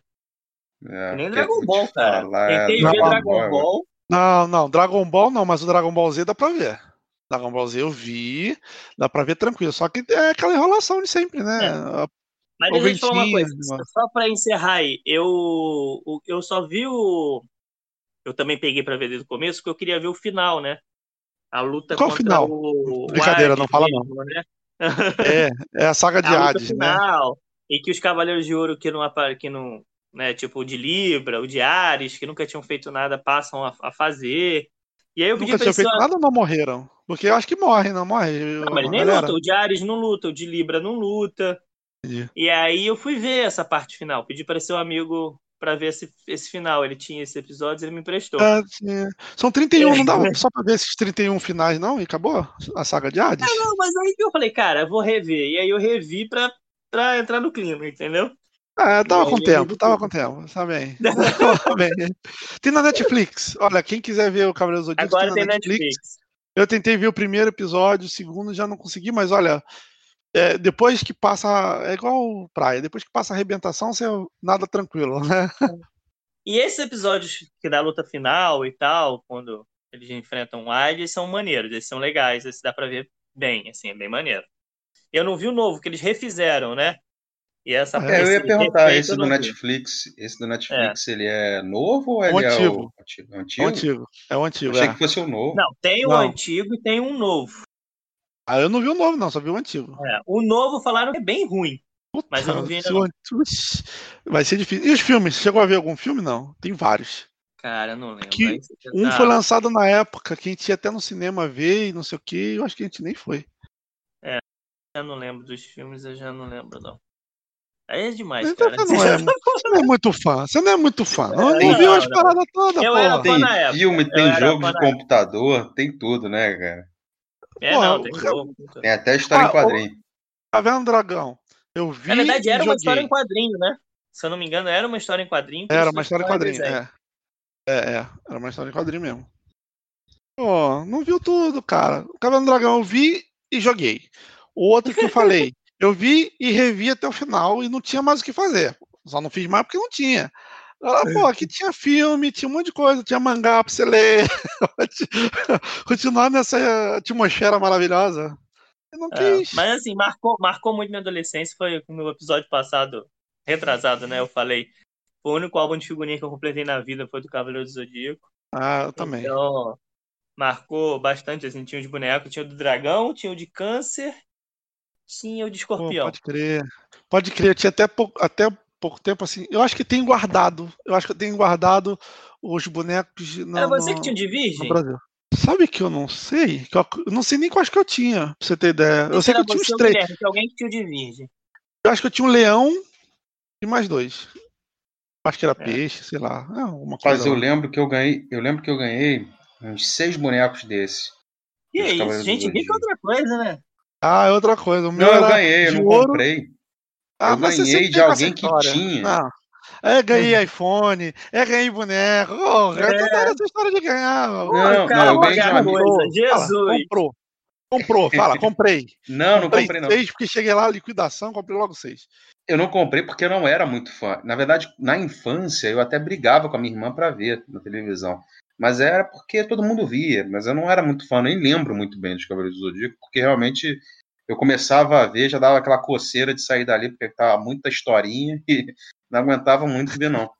É, nem Dragon Ball, cara. Falar, Tentei Dragon ver Dragon Ball. Ball. Não, não, Dragon Ball não, mas o Dragon Ball Z dá pra ver. Dragon Ball Z eu vi, dá pra ver tranquilo, só que é aquela enrolação de sempre, né? É. Mas deixa eu te falar uma coisa, só pra encerrar aí, eu, eu só vi o... Eu também peguei pra ver desde o começo, porque eu queria ver o final, né? A luta Qual contra final? o... Brincadeira, o não fala mesmo, não. Né? É, é a saga de a Hades, luta final, né? E que os Cavaleiros de Ouro que não que não... Né, tipo o de Libra, o de Ares, que nunca tinham feito nada, passam a, a fazer. E aí eu pedi nunca tinham feito nada ou não morreram? Porque eu acho que morrem, não morrem. Não, mas nem luta, o de Ares não luta, o de Libra não luta. Entendi. E aí eu fui ver essa parte final, pedi para seu amigo pra ver esse, esse final. Ele tinha esses episódios, ele me emprestou. É, são trinta e um, é. Não dava só pra ver esses trinta e um finais, não? E acabou a saga de Hades? Não, não, mas aí eu falei, cara, vou rever. E aí eu revi pra, pra entrar no clima, entendeu? Ah, tava com tempo, tava com tempo, sabe bem. Tem na Netflix. Olha, quem quiser ver o Cavaleiro do Zodíaco, agora tem na Netflix. Netflix. Eu tentei ver o primeiro episódio, o segundo já não consegui, mas olha, é, depois que passa, é igual praia, depois que passa a arrebentação, você é nada tranquilo, né? E esses episódios que dá a luta final e tal, quando eles enfrentam o Hades, são maneiros, eles são legais, esse dá pra ver bem, assim, é bem maneiro. Eu não vi o novo, que eles refizeram, né? E essa é, eu ia perguntar, esse do Netflix, esse do Netflix, é. Ele é novo ou ele o é o antigo? Antigo? Antigo. É o antigo. Achei é. que fosse o novo. Não, tem o um antigo e tem um novo. Ah, eu não vi o novo, não, só vi o antigo. É. O novo falaram que é bem ruim. Puta, mas eu não vi ainda. Não. Vai ser difícil. E os filmes? Chegou a ver algum filme? Não. Tem vários. Cara, eu não lembro. Que um tá... foi lançado na época que a gente ia até no cinema ver e não sei o que, eu acho que a gente nem foi. É, eu não lembro dos filmes, eu já não lembro, não. Aí é demais, então, cara. Você não é, você não é muito fã. Você não é muito fã. Não, não, não viu as paradas todas, pô. Tem filme, tem eu jogo de computador, tem tudo, né, cara? É, pô, não, tem jogo. Tem até história ah, em quadrinho. Caverna do Dragão. Eu vi. Na verdade, era uma história em quadrinho, né? Se eu não me engano, era uma história em quadrinho. Era uma história em quadrinho, é. É, é. Era uma história em quadrinho mesmo. Pô, não viu tudo, cara. O Caverna do Dragão eu vi e joguei. O outro que eu falei. Eu vi e revi até o final e não tinha mais o que fazer. Só não fiz mais porque não tinha. Ah, pô, aqui tinha filme, tinha um monte de coisa, tinha mangá pra você ler. Continuar nessa atmosfera maravilhosa. Eu não quis. É, mas assim, marcou, marcou muito minha adolescência. Foi no meu episódio passado, retrasado, né? Eu falei. Foi o único álbum de figurinha que eu completei na vida foi do Cavaleiro do Zodíaco. Ah, eu também. Então, marcou bastante, assim, tinha o de boneco, tinha o do dragão, tinha o de câncer. Sim, eu de escorpião. Pô, pode crer. Pode crer, eu tinha até pouco, até pouco tempo assim. Eu acho que tem guardado. Eu acho que eu tenho guardado os bonecos. Na, Era você no, que tinha de virgem? Sabe que eu não sei? Que eu, eu não sei nem quais que eu tinha, pra você ter ideia. Eu sei que eu tinha os três. Guilherme, que alguém que tinha de virgem. Eu acho que eu tinha um leão e mais dois. Acho que era é. peixe, sei lá. É uma coisa. Mas eu lembro que eu ganhei. Eu lembro que eu ganhei uns seis bonecos desses. E é isso, gente, rica é outra coisa, né? Ah, é outra coisa. O meu não, eu ganhei, eu não ouro. comprei. Ah, eu ganhei de alguém que tinha. Não. É, ganhei hum. iPhone, é, ganhei boneco. Oh, é toda essa história de ganhar. Não, não, cara, não eu ganhei de uma coisa. Jesus. Fala, comprou. Comprou, fala, comprei. Não, comprei não comprei, não. Seis, porque cheguei lá, liquidação, comprei logo seis. Eu não comprei porque eu não era muito fã. Na verdade, na infância, eu até brigava com a minha irmã pra ver na televisão. Mas era porque todo mundo via, mas eu não era muito fã, nem lembro muito bem dos Cavaleiros do Zodíaco, porque realmente eu começava a ver, já dava aquela coceira de sair dali, porque tava muita historinha e não aguentava muito ver, não.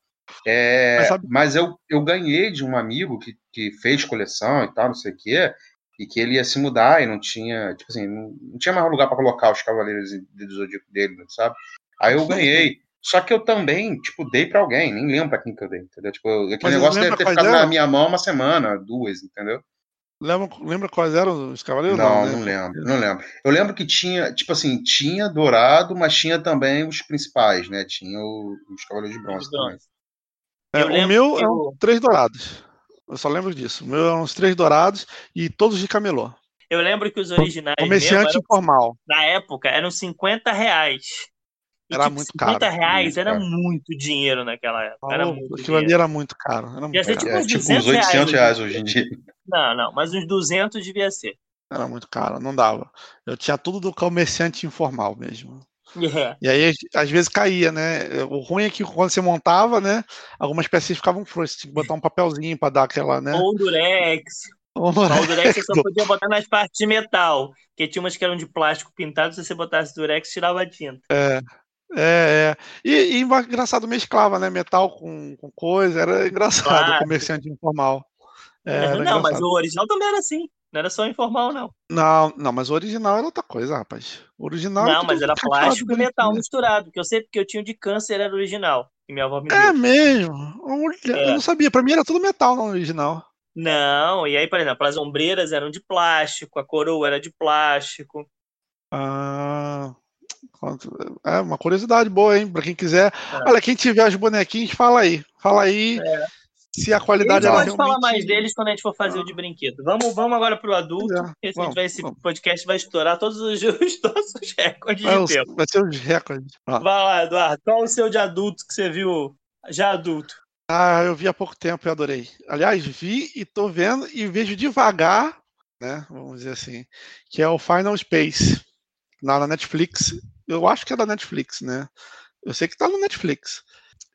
É, mas sabe... mas eu, eu ganhei de um amigo que, que fez coleção e tal, não sei o quê, e que ele ia se mudar e não tinha, tipo assim, não, não tinha mais lugar para colocar os Cavaleiros do Zodíaco dele, sabe? Aí eu ganhei. Só que eu também, tipo, dei pra alguém, nem lembro pra quem que eu dei, entendeu? Tipo, aquele negócio deve ter ficado era? na minha mão uma semana, duas, entendeu? Lembra, lembra quais eram os cavaleiros? Não, não, não lembro, não lembro. Eu lembro que tinha, tipo assim, tinha dourado, mas tinha também os principais, né? Tinha o, os cavaleiros de bronze também. É, o meu eu... eram três dourados, eu só lembro disso. O meu eram os três dourados e todos de camelô. Eu lembro que os originais comerciante eram, informal. Na época, eram cinquenta reais. E era tipo, muito cinquenta caro. reais muito era caro. muito dinheiro naquela época. Era oh, muito aquilo dinheiro. ali era muito caro. Era muito caro. Tipo, é, uns tipo uns oitocentos reais hoje em dia. Não, não, mas uns duzentos devia ser. Era muito caro, não dava. Eu tinha tudo do comerciante informal mesmo. Yeah. E aí, às vezes, caía, né? O ruim é que quando você montava, né? Algumas peças ficavam frouxas. Tinha que botar um papelzinho pra dar aquela, né? Ou durex. Ou durex. O durex você só podia botar nas partes de metal. Porque tinha umas que eram de plástico pintado. Se você botasse durex, tirava a tinta. É. É, é. E, e engraçado, mesclava, né? Metal com, com coisa, era engraçado, claro. Comerciante informal. É, não, engraçado. Mas o original também era assim, não era só informal, não. Não, não, mas o original era outra coisa, rapaz. O original não, era mas era plástico e metal misturado, porque eu sei porque eu tinha de câncer, era original. E minha avó me deu. É mesmo? Eu é. não sabia, pra mim era tudo metal no original. Não, e aí, por exemplo, as ombreiras eram de plástico, a coroa era de plástico. Ah. É uma curiosidade boa, hein? Pra quem quiser. É. Olha, quem tiver os bonequinhos, fala aí. Fala aí é. se a qualidade... A gente pode realmente... falar mais deles quando a gente for fazer ah. o de brinquedo. Vamos, vamos agora pro adulto. É. Vamos, esse vamos. podcast vai estourar todos os, os nossos recordes vai, de tempo. Vai ser os recordes. Ah. Vai lá, Eduardo. Qual o seu de adulto que você viu já adulto? Ah, eu vi há pouco tempo e adorei. Aliás, vi e tô vendo e vejo devagar, né? Vamos dizer assim. Que é o Final Space. Na Netflix. Eu acho que é da Netflix, né? Eu sei que tá no Netflix.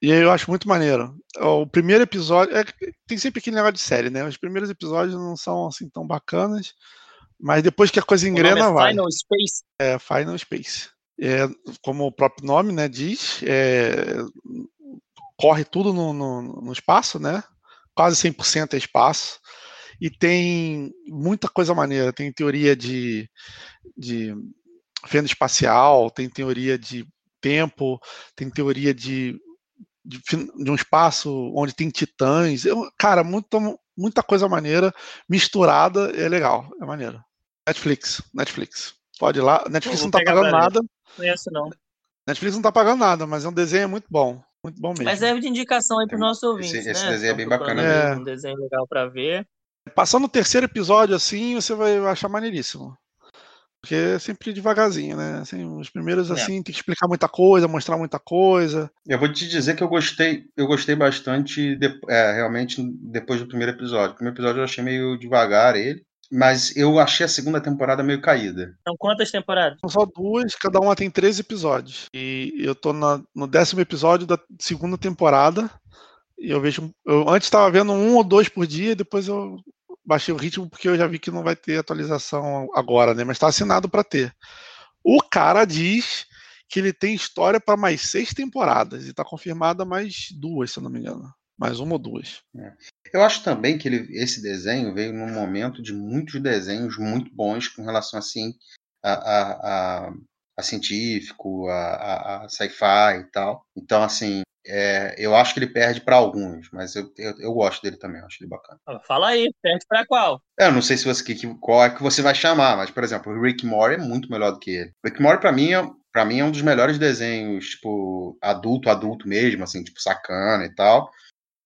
E eu acho muito maneiro. O primeiro episódio... É, tem sempre aquele negócio de série, né? Os primeiros episódios não são assim tão bacanas. Mas depois que a coisa engrena, vai. É Final Space? É, Final Space. É, como o próprio nome, né, diz... É, corre tudo no, no, no espaço, né? Quase cem por cento é espaço. E tem muita coisa maneira. Tem teoria de, de fenda espacial, tem teoria de tempo, tem teoria de, de, de um espaço onde tem titãs. Eu, cara, muita, muita coisa maneira. Misturada é legal. É maneiro. Netflix. Netflix. Pode ir lá. Netflix não tá pagando nada. Não conheço, não. Netflix não tá pagando nada, mas é um desenho muito bom. Muito bom mesmo. Mas serve de indicação aí para os nossos ouvintes, esse, esse né? desenho é bem bacana é... mesmo. Um desenho legal para ver. Passando o terceiro episódio, assim, você vai achar maneiríssimo. Porque é sempre devagarzinho, né? Assim, os primeiros, assim, é. tem que explicar muita coisa, mostrar muita coisa. Eu vou te dizer que eu gostei, eu gostei bastante, de, é, realmente, depois do primeiro episódio. O primeiro episódio eu achei meio devagar ele. Mas eu achei a segunda temporada meio caída. São quantas temporadas? São só duas, cada uma tem treze episódios. E eu tô na, no décimo episódio da segunda temporada. E eu vejo. Eu antes estava vendo um ou dois por dia, depois eu baixei o ritmo porque eu já vi que não vai ter atualização agora, né? Mas tá assinado para ter. O cara diz que ele tem história para mais seis temporadas. E tá confirmada mais duas, se eu não me engano. Mais uma ou duas. É. Eu acho também que ele, esse desenho veio num momento de muitos desenhos muito bons com relação assim, a, a, a, a científico, a, a, a sci-fi e tal. Então, assim, é, eu acho que ele perde para alguns, mas eu, eu, eu gosto dele também, eu acho ele bacana. Fala aí, perde para qual? Eu não sei se você, que, qual é que você vai chamar, mas, por exemplo, o Rick Morty é muito melhor do que ele. O Rick Morty, para mim, é... Pra mim é um dos melhores desenhos, tipo, adulto, adulto mesmo, assim, tipo, sacana e tal,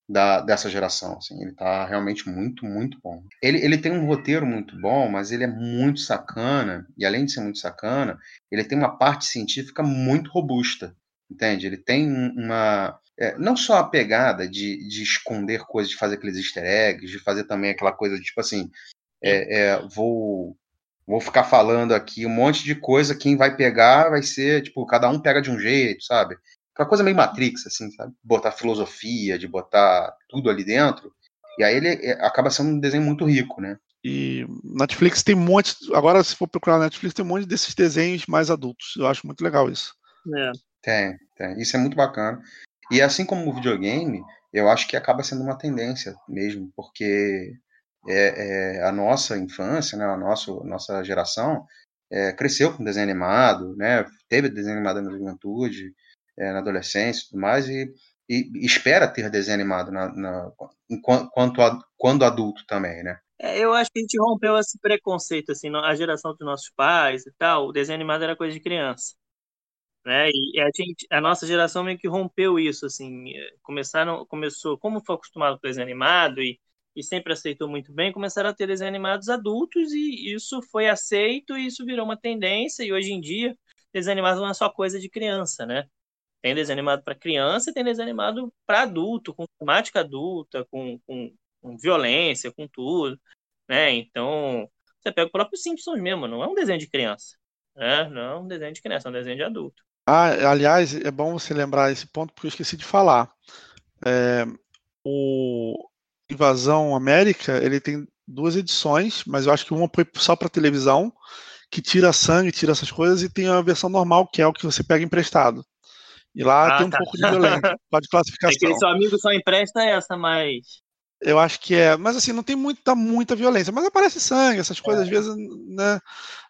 da, dessa geração, assim. Ele tá realmente muito, muito bom. Ele, ele tem um roteiro muito bom, mas ele é muito sacana, e além de ser muito sacana, ele tem uma parte científica muito robusta, entende? Ele tem uma... É, não só a pegada de, de esconder coisas, de fazer aqueles easter eggs, de fazer também aquela coisa, de, tipo assim, é, é, vou... Vou ficar falando aqui um monte de coisa, quem vai pegar vai ser, tipo, cada um pega de um jeito, sabe? Aquela coisa meio Matrix, assim, sabe? Botar filosofia, de botar tudo ali dentro. E aí ele acaba sendo um desenho muito rico, né? E Netflix tem um monte... Agora, se for procurar na Netflix, tem um monte desses desenhos mais adultos. Eu acho muito legal isso. É. Tem, tem. Isso é muito bacana. E assim como o videogame, eu acho que acaba sendo uma tendência mesmo, porque... É, é, a nossa infância, né, a nossa, nossa geração é, cresceu com desenho animado, né, teve desenho animado na juventude, é, na adolescência e tudo mais, e, e espera ter desenho animado na, na, enquanto, quando adulto também, né. É, eu acho que a gente rompeu esse preconceito, assim, a geração dos nossos pais e tal, o desenho animado era coisa de criança, né, e a, gente, a nossa geração meio que rompeu isso, assim, começaram, começou, como foi acostumado com desenho animado e e sempre aceitou muito bem, começaram a ter desenhos animados adultos, e isso foi aceito, e isso virou uma tendência, e hoje em dia, desenho animado não é só coisa de criança, né? Tem desenho animado para criança, tem desenho animado para adulto, com temática adulta, com, com, com violência, com tudo, né? Então, você pega o próprio Simpsons mesmo, não é um desenho de criança, né? Não é um desenho de criança, é um desenho de adulto. Ah, aliás, é bom você lembrar esse ponto, porque eu esqueci de falar. É, o... Invasão América, ele tem duas edições, mas eu acho que uma foi só para televisão, que tira sangue, tira essas coisas, e tem a versão normal, que é o que você pega emprestado. E lá ah, tem um tá. pouco de violência, pode classificação. É que seu amigo só empresta essa, mas... Eu acho que é, mas assim, não tem muita, muita violência, mas aparece sangue, essas coisas é. às vezes, né,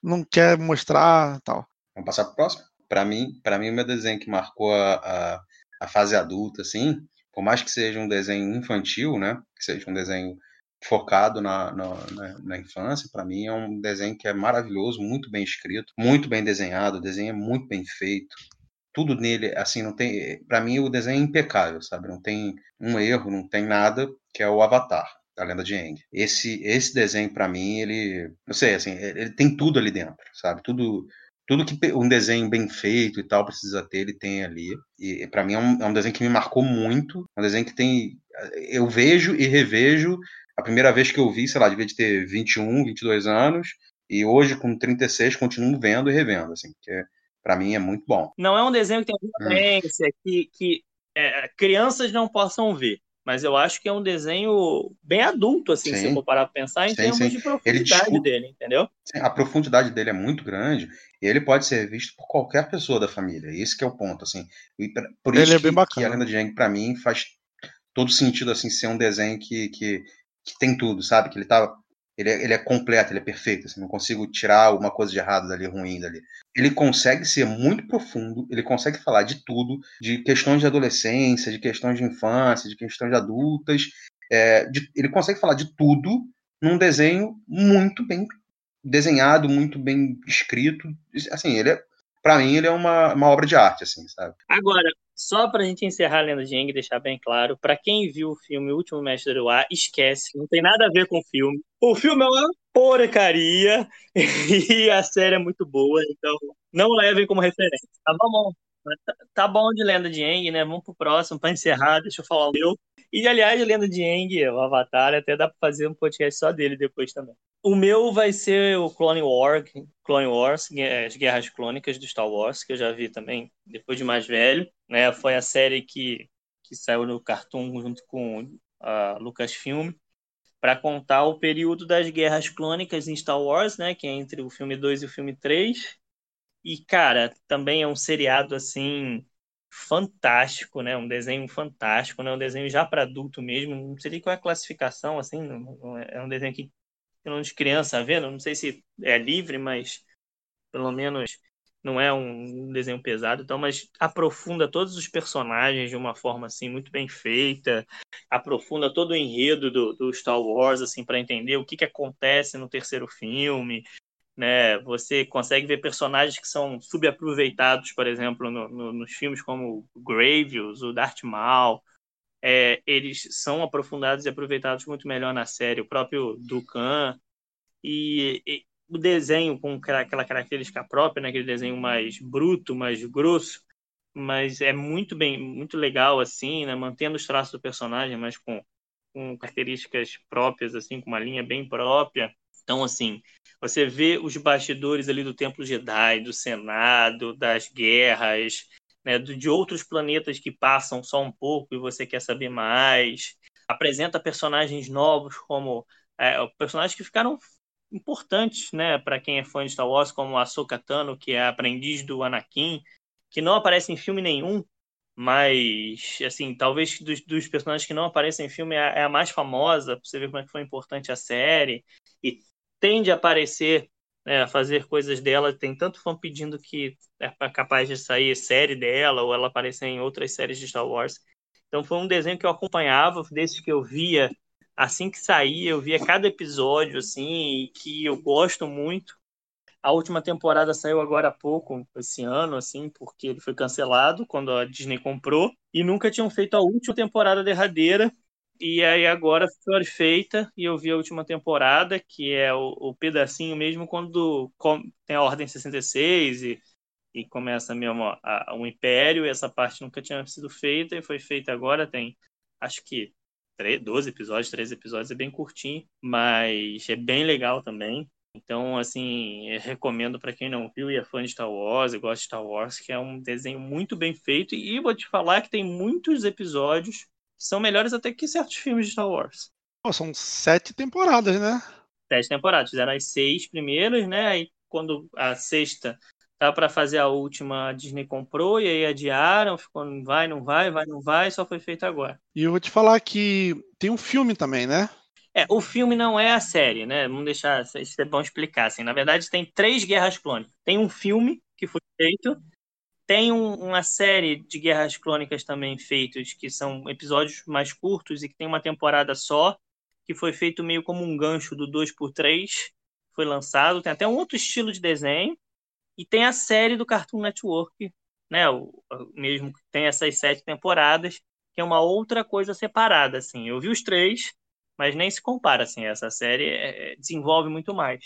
não quer mostrar e tal. Vamos passar pro próximo? Para mim, para mim, o meu desenho que marcou a, a, a fase adulta, assim... Por mais que seja um desenho infantil, né? Que seja um desenho focado na, na, na, na infância. Para mim é um desenho que é maravilhoso, muito bem escrito, muito bem desenhado, o desenho é muito bem feito. Tudo nele, assim, não tem... Pra mim, o desenho é impecável, sabe? Não tem um erro, não tem nada, que é o Avatar, a Lenda de Aang. Esse, esse desenho, pra mim, ele... Não sei, assim, ele tem tudo ali dentro, sabe? Tudo, tudo que um desenho bem feito e tal precisa ter, ele tem ali. E pra mim, é um, é um desenho que me marcou muito. É um desenho que tem... Eu vejo e revejo. A primeira vez que eu vi, sei lá, devia de ter vinte e um, vinte e dois anos. E hoje, com trinta e seis, continuo vendo e revendo, assim, porque... Pra mim é muito bom. Não é um desenho que tem violência, hum. que, que é, crianças não possam ver. Mas eu acho que é um desenho bem adulto, assim, sim. se eu for parar pra pensar, em sim, termos sim. de profundidade discu... dele, entendeu? Sim, a profundidade dele é muito grande e ele pode ser visto por qualquer pessoa da família. Esse que é o ponto, assim. E por isso ele é bem que, bacana. Que a Lenda de Aang, pra mim, faz todo sentido, assim, ser um desenho que, que, que tem tudo, sabe? Que ele tá... Ele é, ele é completo, ele é perfeito, assim, não consigo tirar alguma coisa de errado dali, ruim dali. Ele consegue ser muito profundo, ele consegue falar de tudo, de questões de adolescência, de questões de infância, de questões de adultas, é, de, ele consegue falar de tudo num desenho muito bem desenhado, muito bem escrito, assim, ele é, pra mim, ele é uma, uma obra de arte, assim, sabe? Agora, só pra gente encerrar a Lenda de Aang e deixar bem claro, pra quem viu o filme O Último Mestre do Ar, esquece, não tem nada a ver com o filme. O filme é uma porcaria e a série é muito boa, então não levem como referência, tá bom? Tá bom de Lenda de Aang, né? Vamos pro próximo, pra encerrar, deixa eu falar o meu. E, aliás, a Lenda de Aang, o Avatar, até dá pra fazer um podcast só dele depois também. O meu vai ser o Clone Wars, Clone Wars, as Guerras Clônicas do Star Wars, que eu já vi também depois de mais velho, né? Foi a série que, que saiu no Cartoon junto com a Lucasfilm para contar o período das Guerras Clônicas em Star Wars, né? Que é entre o filme dois e o filme três. E, cara, também é um seriado, assim, fantástico, né? Um desenho fantástico, né? Um desenho já para adulto mesmo. Não sei qual é a classificação, assim, é um desenho que de criança vendo, não sei se é livre, mas pelo menos não é um desenho pesado, então, mas aprofunda todos os personagens de uma forma assim muito bem feita, aprofunda todo o enredo do, do Star Wars, assim, para entender o que, que acontece no terceiro filme, né? Você consegue ver personagens que são subaproveitados, por exemplo, no, no, nos filmes como o Grievous, o Darth Maul. É, eles são aprofundados e aproveitados muito melhor na série, o próprio Dukan e, e o desenho com aquela característica própria, né, aquele desenho mais bruto, mais grosso, mas é muito bem, muito legal assim, né, mantendo os traços do personagem, mas com, com características próprias, assim, com uma linha bem própria. Então, assim, você vê os bastidores ali do Templo Jedi, do Senado, das guerras, né, de outros planetas que passam só um pouco e você quer saber mais. Apresenta personagens novos, como é, personagens que ficaram importantes, né, para quem é fã de Star Wars, como a Ahsoka Tano, que é a aprendiz do Anakin, que não aparece em filme nenhum, mas assim, talvez dos, dos personagens que não aparecem em filme é a, é a mais famosa, para você ver como é que foi importante a série, e tende a aparecer, É, fazer coisas dela, tem tanto fã pedindo que é capaz de sair série dela ou ela aparecer em outras séries de Star Wars. Então foi um desenho que eu acompanhava, desses que eu via assim que saía, eu via cada episódio assim, que eu gosto muito. A última temporada saiu agora há pouco, esse ano, assim, porque ele foi cancelado quando a Disney comprou, e nunca tinham feito a última temporada derradeira. E aí agora foi feita, e eu vi a última temporada, que é o, o pedacinho mesmo quando com, tem a Ordem sessenta e seis e, e começa mesmo ó, a, o Império, e essa parte nunca tinha sido feita, e foi feita agora, tem acho que doze episódios, treze episódios, é bem curtinho, mas é bem legal também. Então, assim, eu recomendo para quem não viu e é fã de Star Wars, e gosta de Star Wars, que é um desenho muito bem feito, e vou te falar que tem muitos episódios são melhores até que certos filmes de Star Wars. Oh, são sete temporadas, né? Sete temporadas. Fizeram as seis primeiras, né? Aí quando a sexta tá para fazer a última, a Disney comprou, e aí adiaram, ficou não vai, não vai, vai, não vai, só foi feito agora. E eu vou te falar que tem um filme também, né? É, o filme não é a série, né? Vamos deixar, isso é bom explicar, assim. Na verdade, tem três Guerras Clônicas. Tem um filme que foi feito... Tem um, uma série de Guerras Clônicas também feitas, que são episódios mais curtos e que tem uma temporada só, que foi feito meio como um gancho do dois por três, foi lançado, tem até um outro estilo de desenho, e tem a série do Cartoon Network, né, o, mesmo que tem essas sete temporadas, que é uma outra coisa separada, assim. Eu vi os três, mas nem se compara, assim, essa série é, desenvolve muito mais.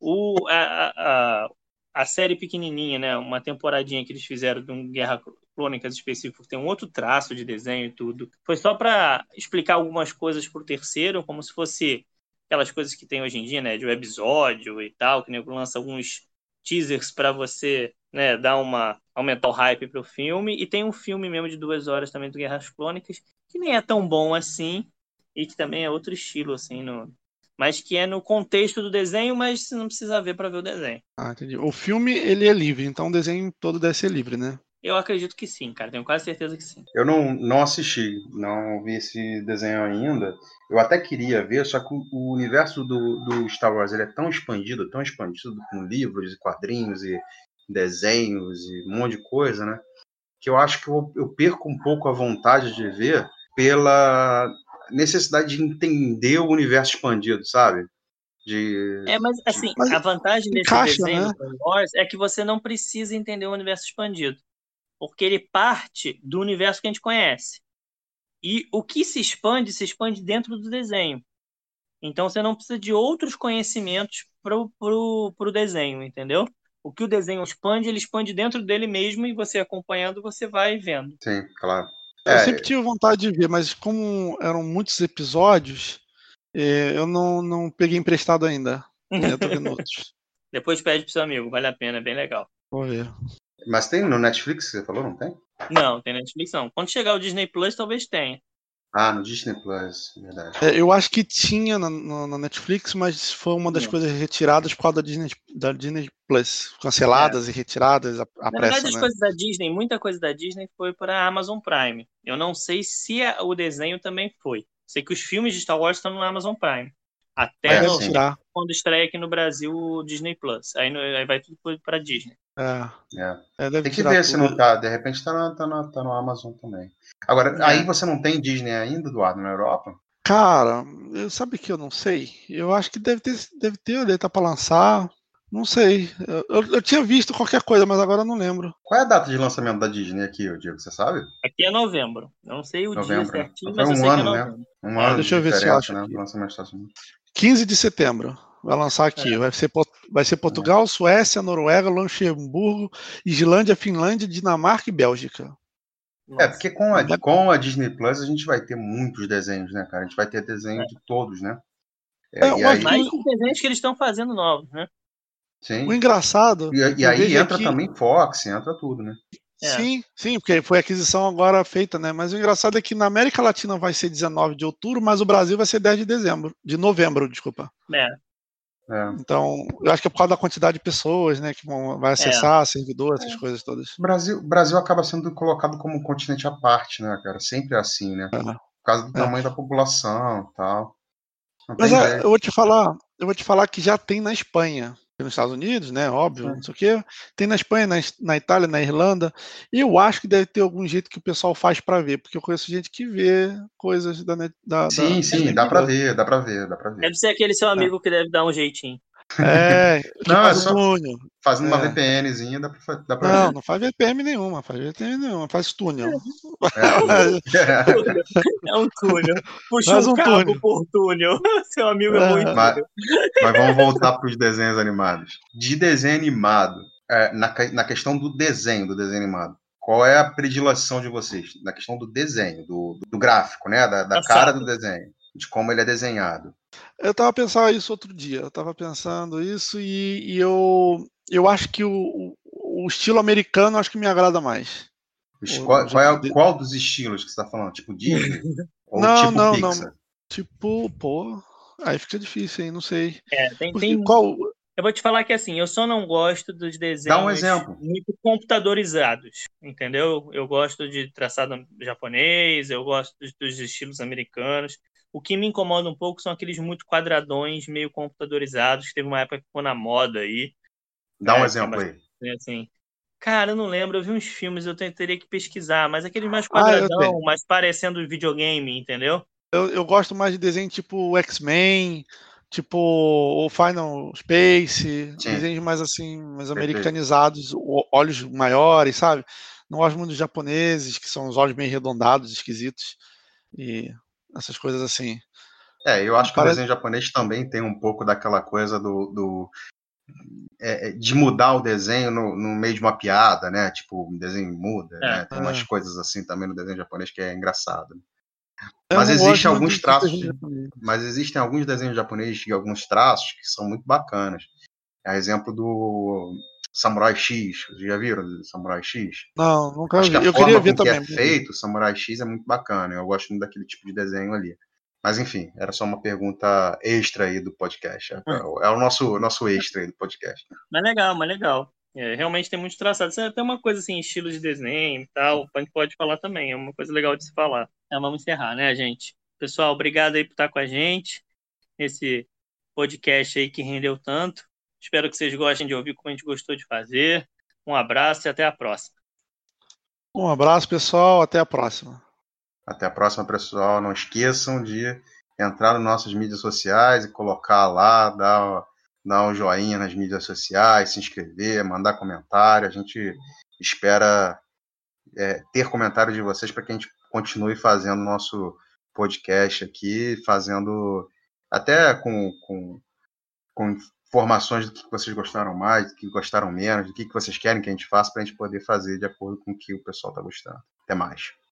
O, a, a, a série pequenininha, né, uma temporadinha que eles fizeram de um Guerra Crônicas específico, tem um outro traço de desenho e tudo. Foi só para explicar algumas coisas pro terceiro, como se fosse aquelas coisas que tem hoje em dia, né, de webisódio e tal, que, né, lança alguns teasers para você, né, dar uma, aumentar o hype pro filme. E tem um filme mesmo de duas horas também do Guerras Crônicas, que nem é tão bom assim, e que também é outro estilo, assim, no... mas que é no contexto do desenho, mas você não precisa ver para ver o desenho. Ah, entendi. O filme, ele é livre, então o desenho todo deve ser livre, né? Eu acredito que sim, cara. Tenho quase certeza que sim. Eu não, não assisti, não vi esse desenho ainda. Eu até queria ver, só que o universo do, do Star Wars, ele é tão expandido, tão expandido com livros e quadrinhos e desenhos e um monte de coisa, né? Que eu acho que eu, eu perco um pouco a vontade de ver pela necessidade de entender o universo expandido, sabe? De, é, mas assim, de... mas a vantagem desse encaixa, desenho, né, do Star Wars é que você não precisa entender o universo expandido, porque ele parte do universo que a gente conhece. E o que se expande, se expande dentro do desenho. Então você não precisa de outros conhecimentos pro, pro, pro desenho, entendeu? O que o desenho expande, ele expande dentro dele mesmo, e você acompanhando, você vai vendo. Sim, claro. Eu é... sempre tive vontade de ver, mas como eram muitos episódios, eu não, não peguei emprestado ainda. Eu tô vendo outros. Depois pede pro seu amigo, vale a pena, é bem legal. Vou ver. Mas tem no Netflix que você falou, não tem? Não, tem Netflix não. Quando chegar o Disney Plus, talvez tenha. Ah, no Disney Plus, verdade. É, eu acho que tinha na, na, na Netflix, mas foi uma das não. coisas retiradas por causa da Disney, da Disney Plus. Canceladas é. e retiradas à pressa. Na verdade, as né? coisas da Disney, muita coisa da Disney foi para a Amazon Prime. Eu não sei se a, o desenho também foi. Sei que os filmes de Star Wars estão na Amazon Prime. Até é, no, quando estreia aqui no Brasil o Disney Plus. Aí, aí vai tudo para Disney. É. É. É, tem que ver tudo. Se não tá. De repente tá no, tá no, tá no Amazon também. Agora, é. aí você não tem Disney ainda, Eduardo, na Europa? Cara, eu, sabe que eu não sei? Eu acho que deve ter, deve ter, deve estar pra lançar. Não sei. Eu, eu, eu tinha visto qualquer coisa, mas agora eu não lembro. Qual é a data de lançamento da Disney aqui, Diego? Você sabe? Aqui é novembro. Eu não sei o novembro. dia certinho, mas um eu sei ano, que é novembro. Né? Um ano, deixa eu ver se eu acho. Né? quinze de setembro. Vai lançar aqui. É. Vai ser, vai ser Portugal, é. Suécia, Noruega, Luxemburgo, Islândia, Finlândia, Dinamarca e Bélgica. Nossa. É, porque com a, com a Disney Plus a gente vai ter muitos desenhos, né, cara? A gente vai ter desenho é. de todos, né? É, é e aí... mais os desenhos que eles estão fazendo novos, né? Sim. O engraçado... E, e aí entra aqui... também Fox, entra tudo, né? É. Sim, sim, porque foi aquisição agora feita, né? Mas o engraçado é que na América Latina vai ser dezenove de outubro, mas o Brasil vai ser dez de dezembro. De novembro, desculpa. É. É. Então, eu acho que é por causa da quantidade de pessoas, né, que vai acessar, é. servidor, essas é. coisas todas. O Brasil, Brasil acaba sendo colocado como um continente à parte, né, cara? Sempre assim, né? É. Por causa do tamanho é. da população e tal. Não Mas é, eu vou te falar, eu vou te falar que já tem na Espanha. Nos Estados Unidos, né, óbvio, é. não sei o quê. Tem na Espanha, na, na Itália, na Irlanda. E eu acho que deve ter algum jeito que o pessoal faz pra ver, porque eu conheço gente que vê coisas da... da sim, da, sim, da dá pra ver, dá pra ver, dá pra ver. Deve ser aquele seu amigo é. que deve dar um jeitinho. É, não, faz é um só túnel. Fazendo é. uma VPNzinha, dá pra, dá pra não, ver. Não, não faz V P N nenhuma, faz V P N nenhuma, faz túnel. É, é. é um túnel. Puxa faz um, um cabo túnel. por túnel. Seu amigo é, é muito. Mas, mas vamos voltar pros desenhos animados. De desenho animado, é, na, na questão do desenho, do desenho animado, qual é a predileção de vocês? Na questão do desenho, do, do gráfico, né? Da, da cara do desenho, de como ele é desenhado. Eu tava pensando isso outro dia, eu tava pensando isso e, e eu, eu acho que o, o estilo americano acho que me agrada mais. Qual, o, qual, é, qual dos estilos que você tá falando? Tipo Disney? Ou não, tipo não, Pixar? Não. Tipo, pô, aí fica difícil, hein? Não sei. É, tem, Porque, tem... Qual... Eu vou te falar que assim, eu só não gosto dos desenhos Dá um exemplo. muito computadorizados, entendeu? Eu gosto de traçado japonês, eu gosto dos, dos estilos americanos. O que me incomoda um pouco são aqueles muito quadradões, meio computadorizados, que teve uma época que ficou na moda aí. Dá um é, exemplo aí. Assim. Cara, eu não lembro, eu vi uns filmes, eu teria que pesquisar, mas aqueles mais quadradão, ah, mais parecendo videogame, entendeu? Eu, eu gosto mais de desenho tipo X-Men, tipo o Final Space, sim, desenhos mais assim, mais americanizados, olhos maiores, sabe? Não gosto muito dos japoneses, que são os olhos meio arredondados, esquisitos, e essas coisas assim. É, eu acho que Parece... o desenho japonês também tem um pouco daquela coisa do... do... É, de mudar o desenho no, no meio de uma piada, né? Tipo, o desenho muda, é, né? Tem é. umas coisas assim também no desenho japonês que é engraçado. Mas existem alguns traços, de... mas existem alguns desenhos japoneses e alguns traços que são muito bacanas. É exemplo do Samurai X. Vocês já viram o Samurai X? Não, nunca vi. Eu queria ver também. Acho que a forma com que é feito o Samurai X é muito bacana. Eu gosto muito daquele tipo de desenho ali. Mas enfim, era só uma pergunta extra aí do podcast. É, é o nosso, nosso extra aí do podcast. Mas legal, mas legal. É, realmente tem muito traçado. Isso é até uma coisa assim, estilo de desenho e tal. O Punk pode falar também, é uma coisa legal de se falar. Então vamos encerrar, né, gente? Pessoal, obrigado aí por estar com a gente nesse podcast aí que rendeu tanto. Espero que vocês gostem de ouvir como a gente gostou de fazer. Um abraço e até a próxima. Um abraço, pessoal. Até a próxima. Até a próxima, pessoal. Não esqueçam de entrar nas nossas mídias sociais e colocar lá, dar, dar um joinha nas mídias sociais, se inscrever, mandar comentário. A gente espera é, ter comentário de vocês para que a gente continue fazendo nosso podcast aqui, fazendo até com, com, com informações do que vocês gostaram mais, do que gostaram menos, do que vocês querem que a gente faça para a gente poder fazer de acordo com o que o pessoal está gostando. Até mais.